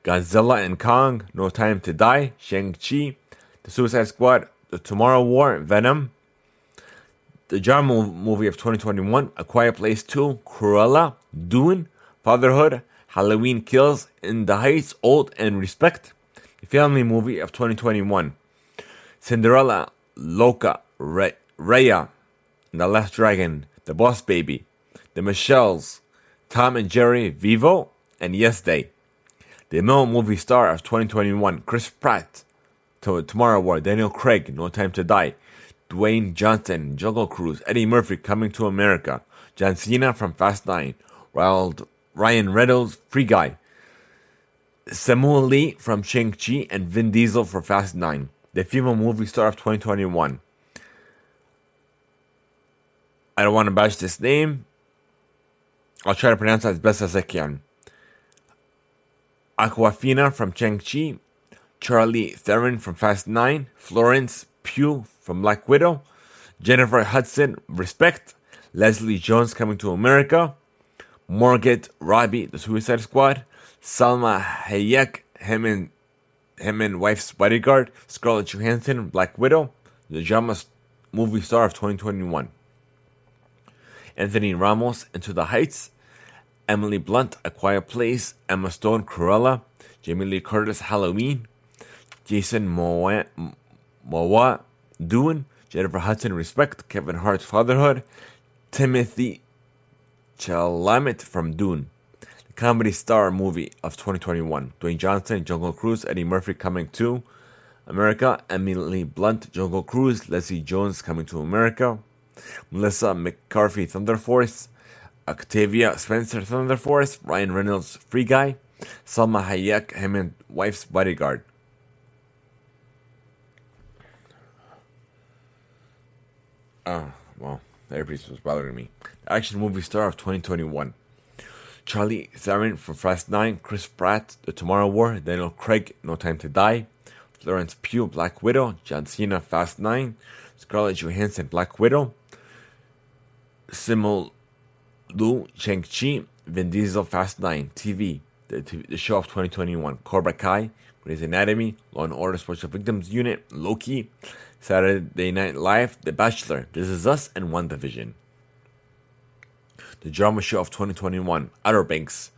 Godzilla and Kong, No Time to Die, Shang-Chi, The Suicide Squad, The Tomorrow War, Venom. The genre movie of twenty twenty-one: A Quiet Place two, Cruella, Dune, Fatherhood, Halloween Kills, In the Heights, Old, and Respect. The family movie of twenty twenty-one: Cinderella, Loca, Re- Raya, The Last Dragon, The Boss Baby, The Michelles, Tom and Jerry, Vivo, and Yes Day. The male movie star of twenty twenty-one: Chris Pratt, To- Tomorrow War, Daniel Craig, No Time to Die, Dwayne Johnson, Jungle Cruise, Eddie Murphy, Coming to America, John Cena from Fast nine, Wild, Ryan Reynolds, Free Guy, Samuel Lee from Shang-Chi, and Vin Diesel for Fast nine. The female movie star of twenty twenty-one: I don't want to bash this name. I'll try to pronounce it as best as I can. Aquafina from Shang-Chi, Charlie Theron from Fast nine, Florence Pugh from Black Widow, Jennifer Hudson, Respect, Leslie Jones, Coming to America, Margot Robbie, The Suicide Squad, Salma Hayek, him and, him and Wife's Bodyguard, Scarlett Johansson, Black Widow. The drama movie star of twenty twenty-one: Anthony Ramos, Into the Heights, Emily Blunt, A Quiet Place, Emma Stone, Cruella, Jamie Lee Curtis, Halloween, Jason Momoa, Momoa, Dune, Jennifer Hudson, Respect, Kevin Hart, Fatherhood, Timothy Chalamet from Dune. The comedy star movie of twenty twenty-one: Dwayne Johnson, Jungle Cruise, Eddie Murphy, Coming to America, Emily Blunt, Jungle Cruise, Leslie Jones, Coming to America, Melissa McCarthy, Thunder Force, Octavia Spencer, Thunder Force, Ryan Reynolds, Free Guy, Salma Hayek, him and Wife's Bodyguard. Oh, well, everybody's was bothering me. Action movie star of twenty twenty-one: Charlie Theron from Fast nine, Chris Pratt, The Tomorrow War, Daniel Craig, No Time to Die, Florence Pugh, Black Widow, John Cena, Fast nine, Scarlett Johansson, Black Widow, Simu Liu, Shang-Chi, Vin Diesel, Fast nine. T V, the, the show of twenty twenty-one: Cobra Kai, Grey's Anatomy, Law and Order Special Victims Unit, Loki, Saturday Night Live, The Bachelor, This Is Us, and WandaVision. The drama show of twenty twenty-one: Outer Banks,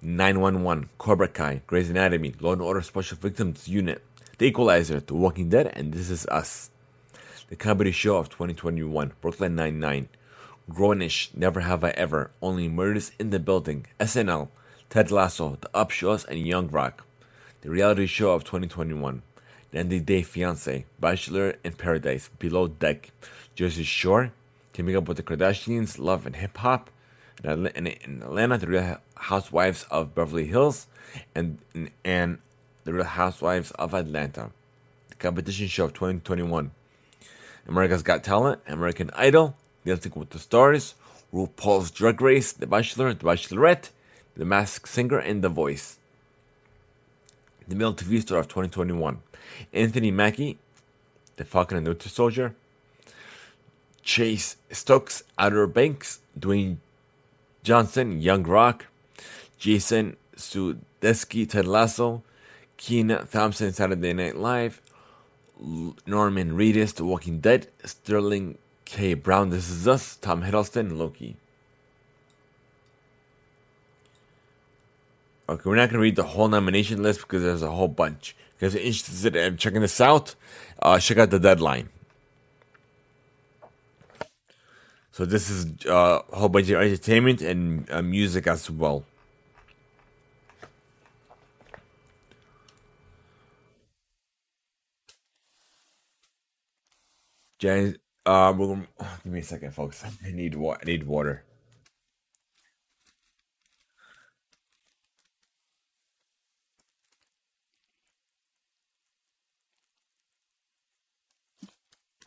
nine one one, Cobra Kai, Grey's Anatomy, Law and Order Special Victims Unit, The Equalizer, The Walking Dead, and This Is Us. The comedy show of twenty twenty-one: Brooklyn Nine-Nine, Grownish, Never Have I Ever, Only Murders in the Building, S N L, Ted Lasso, The Upshaws, and Young Rock. The reality show of twenty twenty-one: ninety day Fiancé, Bachelor in Paradise, Below Deck, Jersey Shore, Teaming Up with the Kardashians, Love and Hip Hop, and in Atlanta, The Real Housewives of Beverly Hills, and and The Real Housewives of Atlanta. The competition show of twenty twenty-one: America's Got Talent, American Idol, Dancing with the Stars, RuPaul's Drag Race, The Bachelor, The Bachelorette, The Masked Singer, and The Voice. The male T V star of twenty twenty-one: Anthony Mackie, The Falcon and the Winter Soldier, Chase Stokes, Outer Banks, Dwayne Johnson, Young Rock, Jason Sudeikis, Ted Lasso, Keena Thompson, Saturday Night Live, Norman Reedus, The Walking Dead, Sterling K. Brown, This Is Us, Tom Hiddleston, Loki. Okay, we're not going to read the whole nomination list because there's a whole bunch. If you guys are interested in checking this out, uh, check out the deadline. So this is uh, a whole bunch of entertainment and uh, music as well. Jan, uh, we'll, oh, give me a second, folks. I need water. I need water.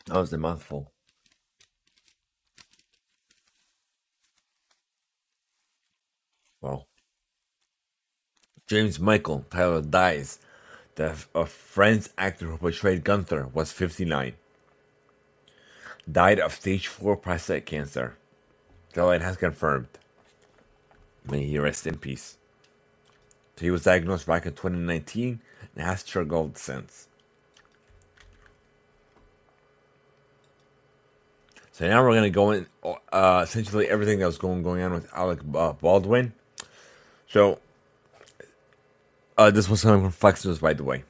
That was a mouthful. Well, James Michael Tyler dies. The a Friends actor who portrayed Gunther was fifty-nine. Died of stage four prostate cancer. Deadline has confirmed. May he rest in peace. So he was diagnosed back in twenty nineteen and has struggled since. So now we're going to go in uh, essentially everything that was going going on with Alec uh, Baldwin. So uh, this was coming from Fox News, by the way.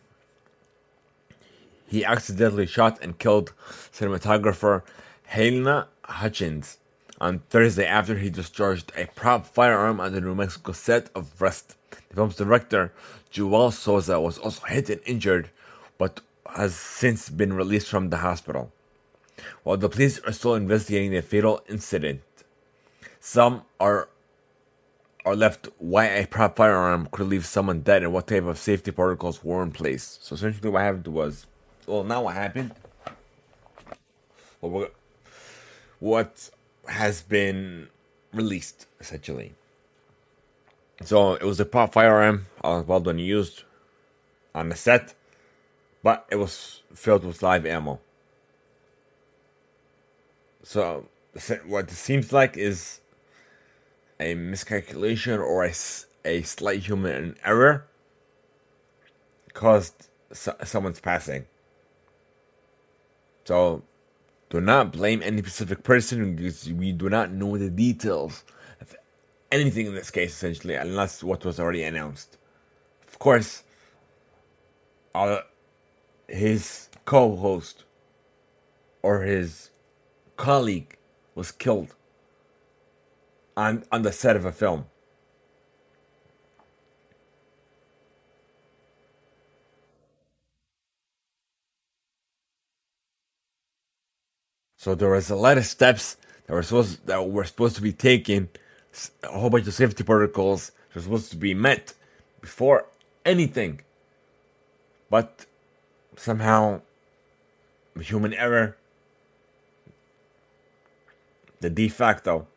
He accidentally shot and killed cinematographer Helena Hutchins on Thursday after he discharged a prop firearm at the New Mexico set of Rust. The film's director, Joel Souza, was also hit and injured, but has since been released from the hospital. While the police are still investigating the fatal incident, some are are left why a prop firearm could leave someone dead and what type of safety protocols were in place. So essentially what happened was, well, not what happened, well, what has been released, essentially. So it was a prop firearm Alec Baldwin used on the set, but it was filled with live ammo. So, what it seems like is a miscalculation or a, a slight human error caused so, someone's passing. So, do not blame any specific person because we do not know the details of anything in this case, essentially, unless what was already announced. Of course, uh, his co-host or his colleague was killed on on the set of a film. So there was a lot of steps that were supposed that were supposed to be taken, a whole bunch of safety protocols were supposed to be met before anything. But somehow, human error. The de facto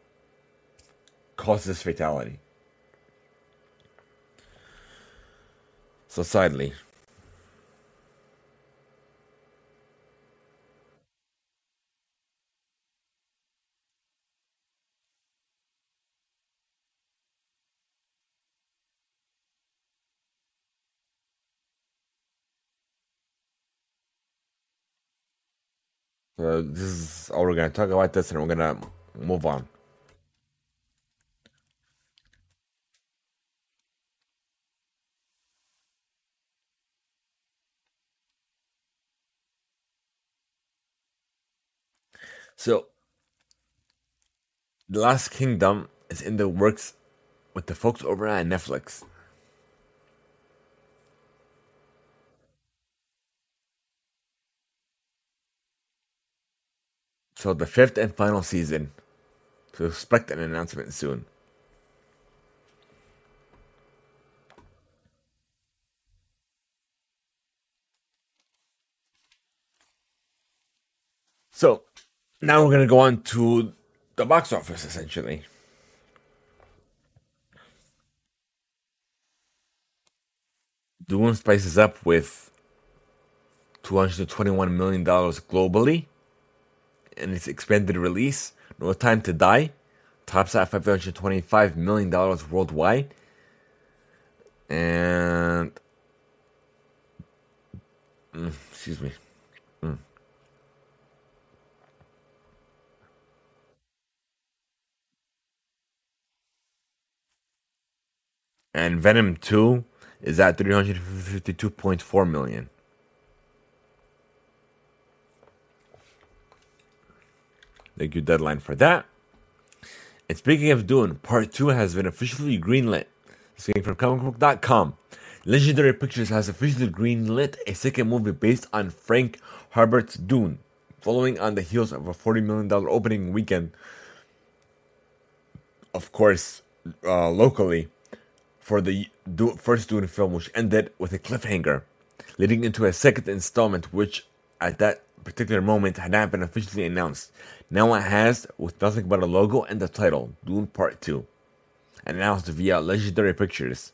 causes fatality. So sadly. So this is all we're going to talk about this and we're going to move on. So, The Last Kingdom is in the works with the folks over at Netflix. So the fifth and final season. So expect an announcement soon. So now we're going to go on to the box office, essentially. Dune spices up with two hundred twenty-one million dollars globally. And its expanded release, No Time to Die, tops at five hundred twenty-five million dollars worldwide. And, mm, excuse me. Mm. And Venom two is at three hundred fifty-two point four million dollars. Thank you, Deadline, for that. And speaking of Dune, Part two has been officially greenlit. This came from comic book dot com. Legendary Pictures has officially greenlit a second movie based on Frank Herbert's Dune, following on the heels of a forty million dollars opening weekend, of course, uh, locally, for the du- first Dune film, which ended with a cliffhanger, leading into a second installment, which at that particular moment had not been officially announced. Now it has, with nothing but a logo and the title, Dune Part two, announced via Legendary Pictures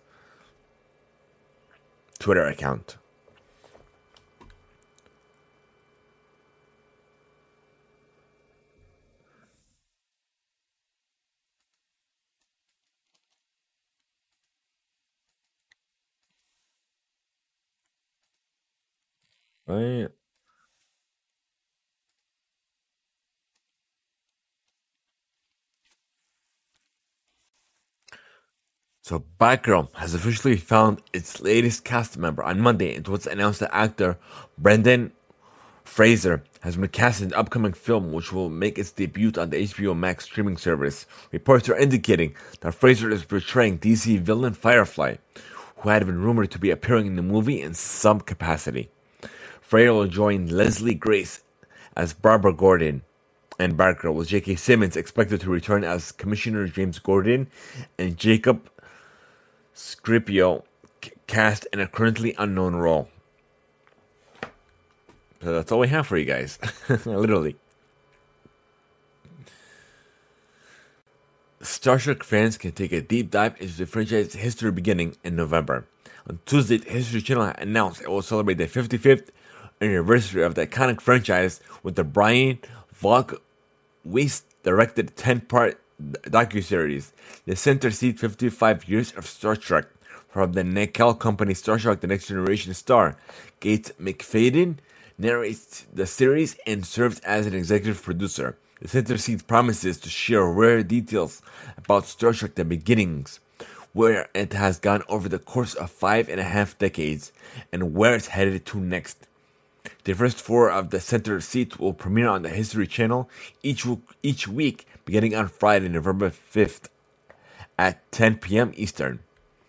Twitter account. Right. So Batgirl has officially found its latest cast member on Monday, and it was announced that actor Brendan Fraser has been cast in the upcoming film, which will make its debut on the H B O Max streaming service. Reports are indicating that Fraser is portraying D C villain Firefly, who had been rumored to be appearing in the movie in some capacity. Fraser will join Leslie Grace as Barbara Gordon and Batgirl, with J K Simmons expected to return as Commissioner James Gordon, and Jacob Scripio c- cast in a currently unknown role. So that's all we have for you guys. Literally. Star Trek fans can take a deep dive into the franchise's history beginning in November. On Tuesday, the History Channel announced it will celebrate the fifty-fifth anniversary of the iconic franchise with the Brian Volk Weiss-directed ten-part docuseries, the center seat fifty-five years of Star Trek, from the Nickel Company Star Trek The Next Generation star Kate McFadden narrates the series and serves as an executive producer. The center seat promises to share rare details about Star Trek The Beginnings, where it has gone over the course of five and a half decades, and where it's headed to next. The first four of the center seat will premiere on the History Channel each w- each week, beginning on Friday, November fifth at ten p.m. Eastern.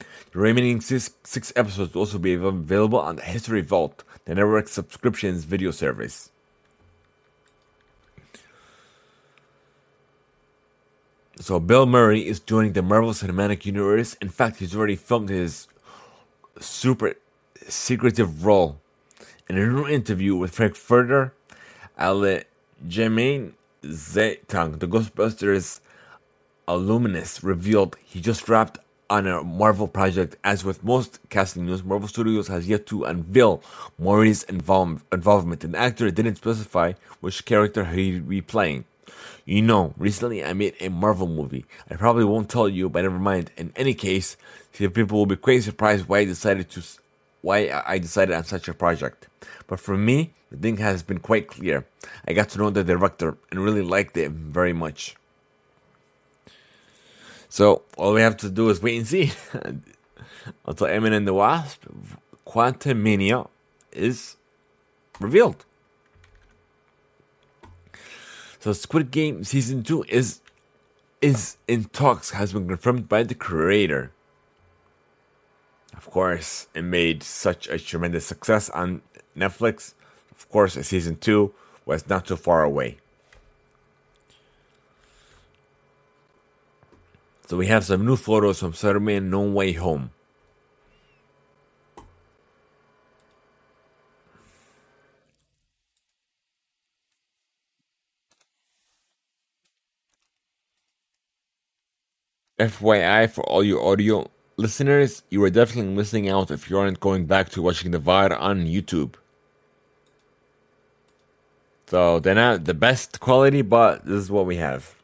The remaining six, six episodes will also be available on the History Vault, the network subscriptions video service. So Bill Murray is joining the Marvel Cinematic Universe. In fact, he's already filmed his super secretive role. In a new interview with Frankfurter Allgemeine Zeitung, the Ghostbusters alumnus revealed he just wrapped on a Marvel project. As with most casting news, Marvel Studios has yet to unveil Murray's involve- involvement, and the actor didn't specify which character he'd be playing. You know, recently I made a Marvel movie. I probably won't tell you, but never mind. In any case, people will be quite surprised why I decided to... why I decided on such a project. But for me, the thing has been quite clear. I got to know the director and really liked him very much. So all we have to do is wait and see. Until Ant-Man and the Wasp, Quantumania is revealed. So Squid Game Season two is is in talks, has been confirmed by the creator. Of course, it made such a tremendous success on Netflix. Of course, a season two was not too far away. So we have some new photos from Spider-Man No Way Home. F Y I for all your audio listeners, you are definitely missing out if you aren't going back to watching the V O D on YouTube. So they're not the best quality, but this is what we have.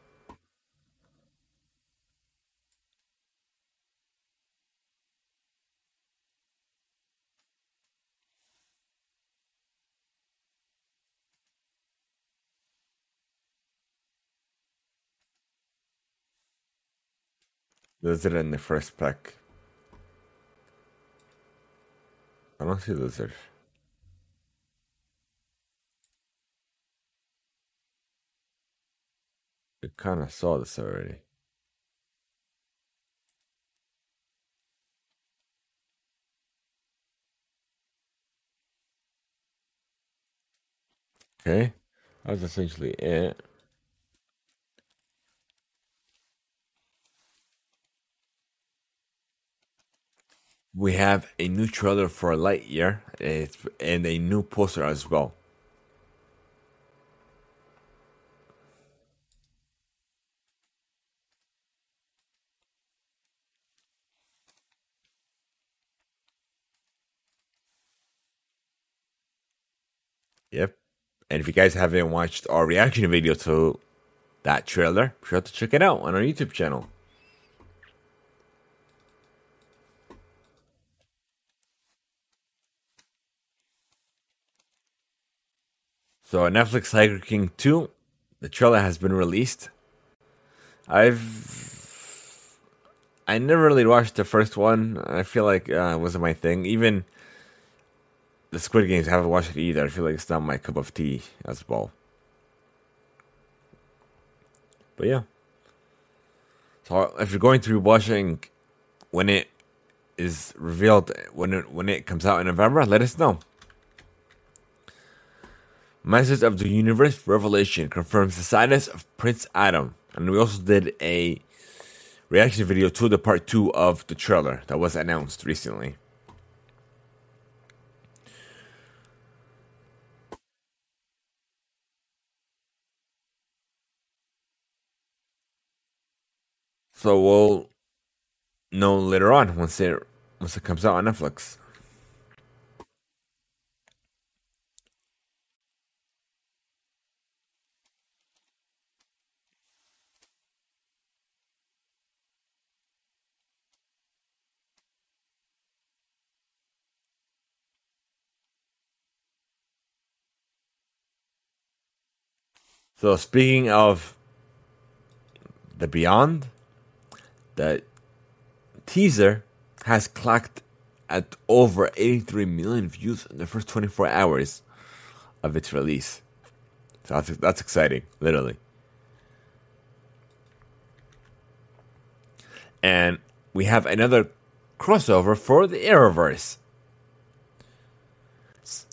Lizard in the first pack. I don't see lizard. You kind of saw this already. Okay, that's essentially it. We have a new trailer for Lightyear and a new poster as well. Yep. And if you guys haven't watched our reaction video to that trailer, be sure to check it out on our YouTube channel. So Netflix Tiger King two, the trailer has been released. I've... I never really watched the first one. I feel like uh, it wasn't my thing. Even... The Squid Games, I haven't watched it either. I feel like it's not my cup of tea as well. But yeah. So if you're going to be watching when it is revealed, when it, when it comes out in November, let us know. Masters of the Universe Revelation confirms the status of Prince Adam. And we also did a reaction video to the part two of the trailer that was announced recently. So we'll know later on once it once it comes out on Netflix. So speaking of the Beyond, the teaser has clocked at over eighty-three million views in the first twenty-four hours of its release. So that's, that's exciting, literally. And we have another crossover for the Arrowverse.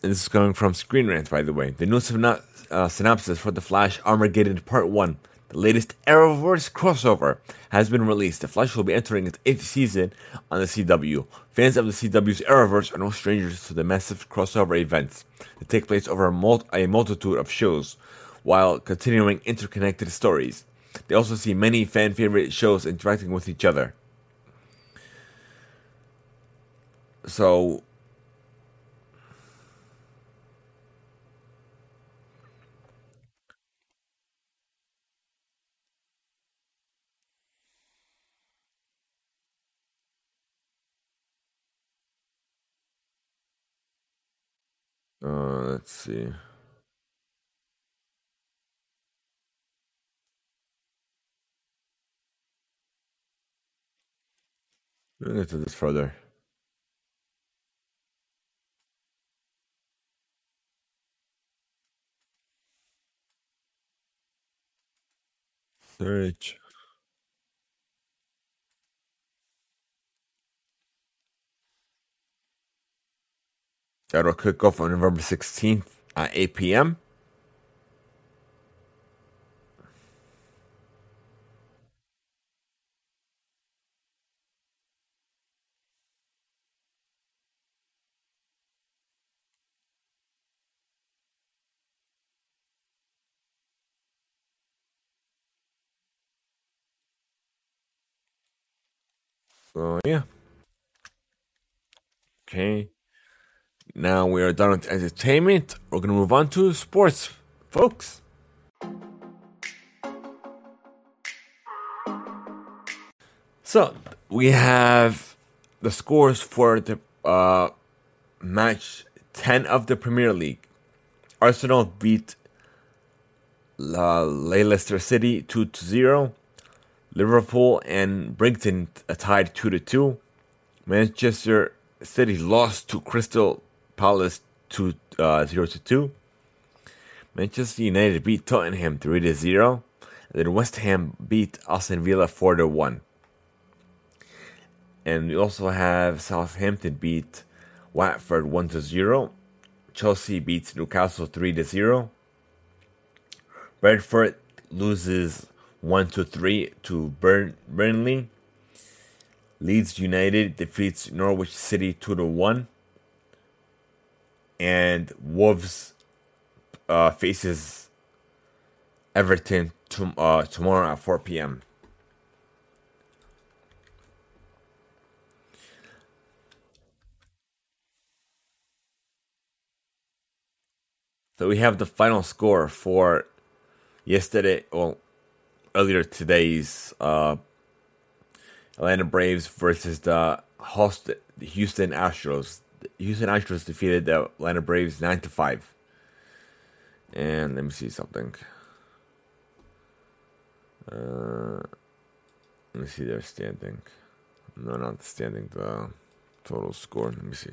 And this is coming from Screen Rant, by the way. The new synops- uh, synopsis for The Flash Armageddon Part one. The latest Arrowverse crossover has been released. The Flash will be entering its eighth season on the C W. Fans of the C W's Arrowverse are no strangers to the massive crossover events that take place over a, mul- a multitude of shows while continuing interconnected stories. They also see many fan-favorite shows interacting with each other. So... Uh, let's see. We'll get to this further. Search. That'll kick off on November sixteenth at eight p.m. So, yeah. Okay. Now we are done with entertainment. We're going to move on to sports, folks. So we have the scores for the uh, match ten of the Premier League. Arsenal beat La- Leicester City two to zero. Liverpool and Brighton tied two to two. Manchester City lost to Crystal Palace two uh, zero to two. Manchester United beat Tottenham three to zero. And then West Ham beat Aston Villa four to one. And we also have Southampton beat Watford one to zero. Chelsea beats Newcastle three to zero. Brentford loses one to three to Burn- Burnley. Leeds United defeats Norwich City two to one. And Wolves uh, faces Everton to, uh, tomorrow at four p.m. So we have the final score for yesterday, well, earlier today's uh, Atlanta Braves versus the Houston Astros. The Houston Astros defeated the Atlanta Braves nine to five. And let me see something. Uh, let me see their standing. No, not the standing, the total score. Let me see.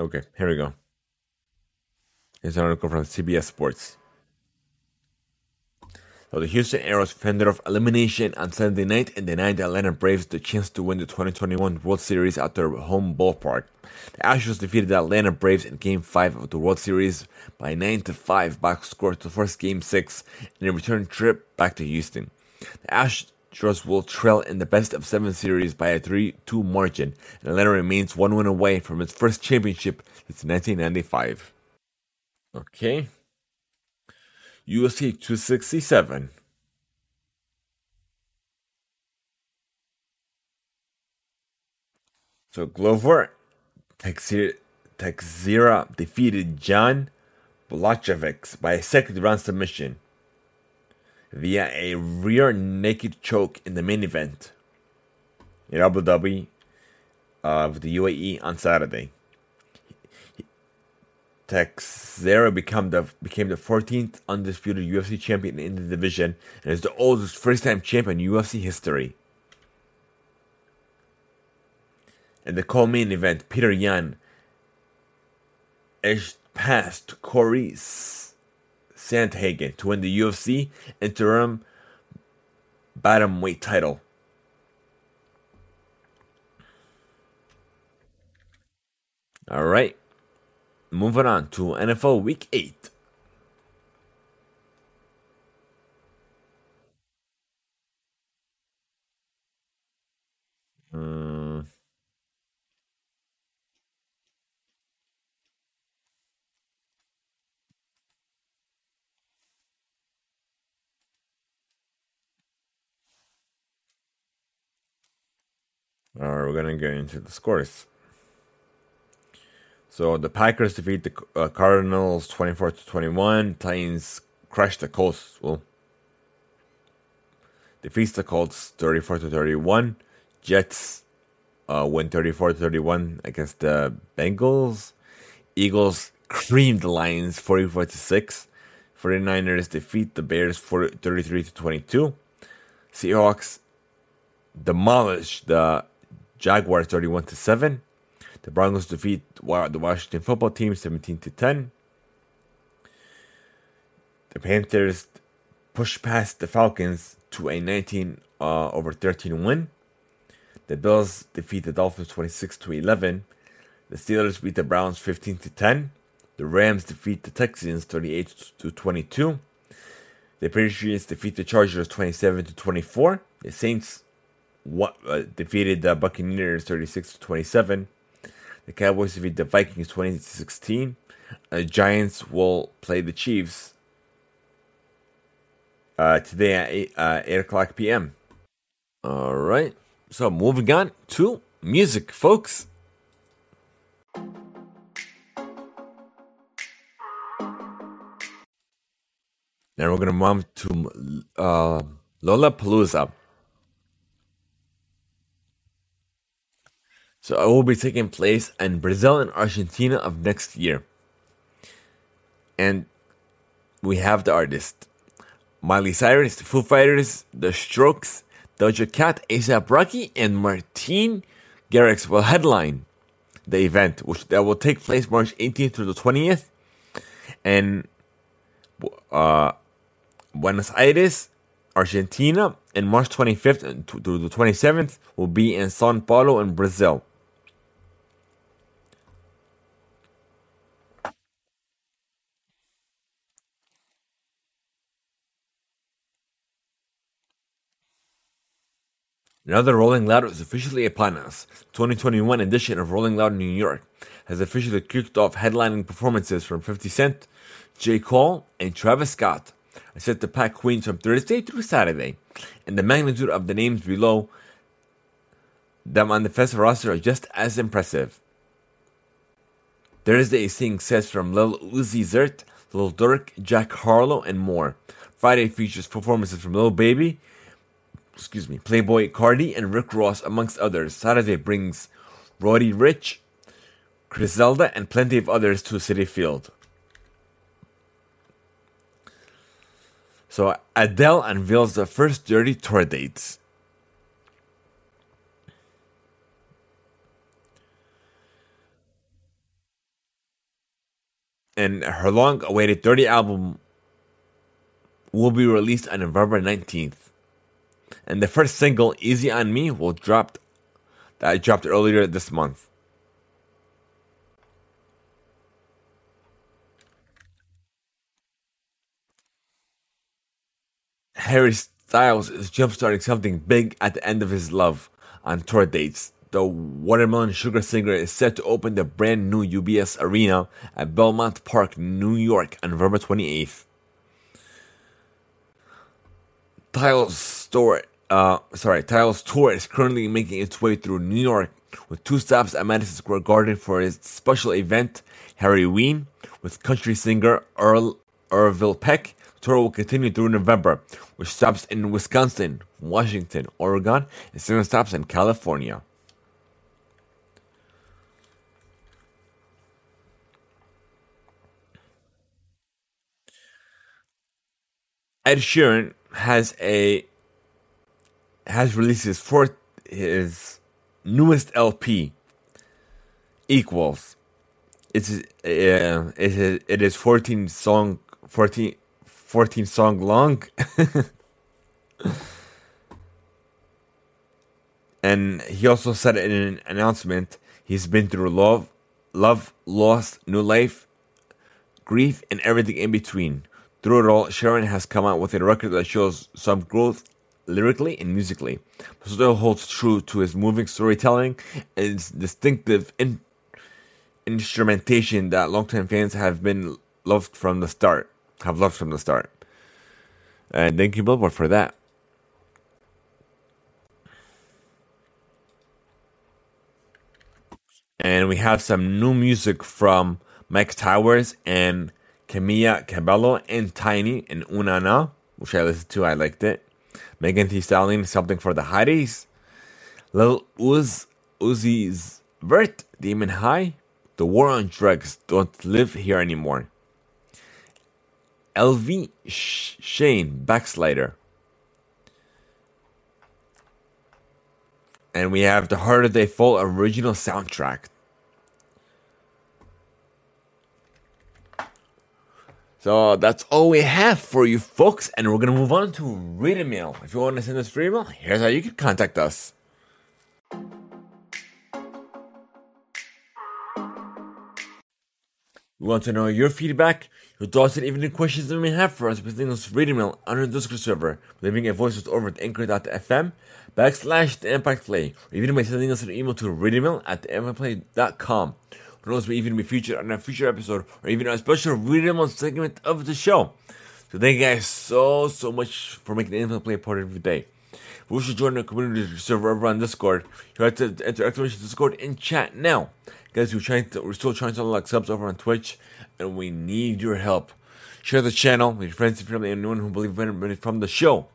Okay, here we go. Here's an article from C B S Sports. So the Houston Astros fended off elimination on Sunday night and denied the Atlanta Braves the chance to win the twenty twenty-one World Series at their home ballpark. The Astros defeated the Atlanta Braves in Game five of the World Series by nine to five box score to force Game six in a return trip back to Houston. The Astros Astros will trail in the best of seven series by a three two margin, and Atlanta remains one win away from its first championship since nineteen ninety-five. Okay. U F C two sixty-seven. So Glover Teixeira, Teixeira defeated Jan Blachowicz by a second round submission via a rear naked choke in the main event in Abu Dhabi of the U A E on Saturday. Teixeira became the, became the fourteenth undisputed U F C champion in the division and is the oldest first-time champion in U F C history. In the co-main event, Peter Yan edged past Corey Sandhagen to win the U F C interim bantamweight title. All right, moving on to N F L Week eight. Um, All right, we're going to get into the scores. So the Packers defeat the uh, Cardinals twenty-four to twenty-one. Titans crush the Colts. Well, defeats the Colts thirty-four to thirty-one. Jets uh, win thirty-four to thirty-one against the Bengals. Eagles cream the Lions forty-four to six. 49ers defeat the Bears thirty-three to twenty-two. Seahawks demolish the Jaguars thirty-one to seven. The Broncos defeat the Washington football team seventeen to ten. The Panthers push past the Falcons to a nineteen over thirteen win. The Bills defeat the Dolphins twenty-six to eleven. The Steelers beat the Browns fifteen to ten. The Rams defeat the Texans thirty-eight to twenty-two. The Patriots defeat the Chargers twenty-seven to twenty-four. The Saints What, uh, defeated the Buccaneers thirty-six to twenty-seven. The Cowboys defeat the Vikings twenty to sixteen. The Giants will play the Chiefs uh, today at eight, uh, eight o'clock p m. All right, so moving on to music, folks. Now we're gonna move to uh, Lollapalooza. So it will be taking place in Brazil and Argentina of next year. And we have the artists: Miley Cyrus, the Foo Fighters, The Strokes, Doja Cat, A$AP Rocky, and Martin Garrix will headline the event, which that will take place March eighteenth through the twentieth. And uh, Buenos Aires, Argentina, and March twenty-fifth through the twenty-seventh will be in Sao Paulo in Brazil. Another Rolling Loud is officially upon us. twenty twenty-one edition of Rolling Loud New York has officially kicked off, headlining performances from fifty cent, J. Cole, and Travis Scott. I set the pack Queens from Thursday through Saturday, and the magnitude of the names below them on the festival roster are just as impressive. Thursday is seeing sets from Lil Uzi Vert, Lil Durk, Jack Harlow, and more. Friday features performances from Lil Baby, excuse me, Playboy Cardi, and Rick Ross, amongst others. Saturday brings Roddy Ricch, Griselda, and plenty of others to Citi Field. So Adele unveils the first Dirty tour dates. And her long-awaited Dirty album will be released on November nineteenth. And the first single, Easy On Me, will drop that I dropped earlier this month. Harry Styles is jumpstarting something big at the end of his love on tour dates. The Watermelon Sugar singer is set to open the brand new U B S Arena at Belmont Park, New York on November twenty-eighth. Tiles store, uh, sorry, Tiles tour is currently making its way through New York with two stops at Madison Square Garden for his special event, Harry Ween, with country singer Earl Irville Peck. The tour will continue through November, which stops in Wisconsin, Washington, Oregon, and seven stops in California. Ed Sheeran has a has released his fourth his newest L P, Equals. It's uh, it is it is fourteen song fourteen fourteen song long, and he also said in an announcement he's been through love, love, loss, new life, grief, and everything in between. Through it all, Sheeran has come out with a record that shows some growth lyrically and musically, but still holds true to his moving storytelling and his distinctive in- instrumentation that longtime fans have been loved from the start. Have loved from the start. And thank you, Billboard, for that. And we have some new music from Mike Towers and Camilla Cabello and Tiny and Unana, which I listened to, I liked it. Megan Thee Stallion, Something for the Hotties. Lil Uz, Uzi Vert, Demon High. The War on Drugs, Don't Live Here Anymore. L V Shane, Backslider. And we have the Harder They Fall original soundtrack. So that's all we have for you folks, and we're going to move on to read a mail. If you want to send us free mail, here's how you can contact us. We want to know your feedback, your thoughts, and even the questions that you may have for us by sending us read email on our Discord server, leaving a voice over at anchor dot f m backslash the impact play, or even by sending us an email to read email at the impact play dot com. Who knows, may even be featured on a future episode or even a special readable segment of the show. So thank you guys so, so much for making the Infinite Play part of your day. If you wish to join the community server over on Discord, you have to enter exclamation Discord in chat now. Guys, we're, trying to, we're still trying to unlock subs over on Twitch, and we need your help. Share the channel with your friends and family and anyone who believes in from the show.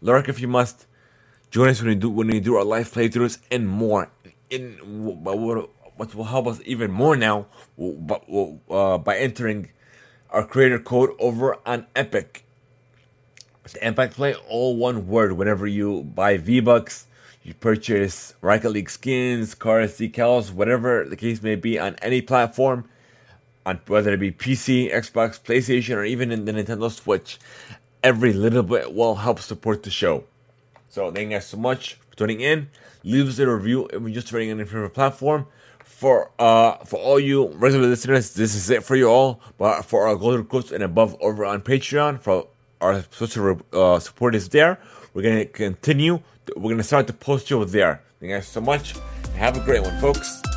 Lurk if you must. Join us when we do, when we do our live playthroughs and more. In what? What will help us even more now uh, by entering our creator code over on Epic. It's Impact Play, all one word. Whenever you buy V-Bucks, you purchase Rocket League skins, cars, decals, whatever the case may be on any platform, on whether it be P C, Xbox, PlayStation, or even in the Nintendo Switch. Every little bit will help support the show. So thank you guys so much for tuning in. Leave us a review if you're just tuning in on your favorite platform. For uh for all you regular listeners, this is it for you all. But for our golden quotes and above over on Patreon, for our social uh, supporters there, we're gonna continue. We're gonna start the post show there. Thank you guys so much. Have a great one, folks.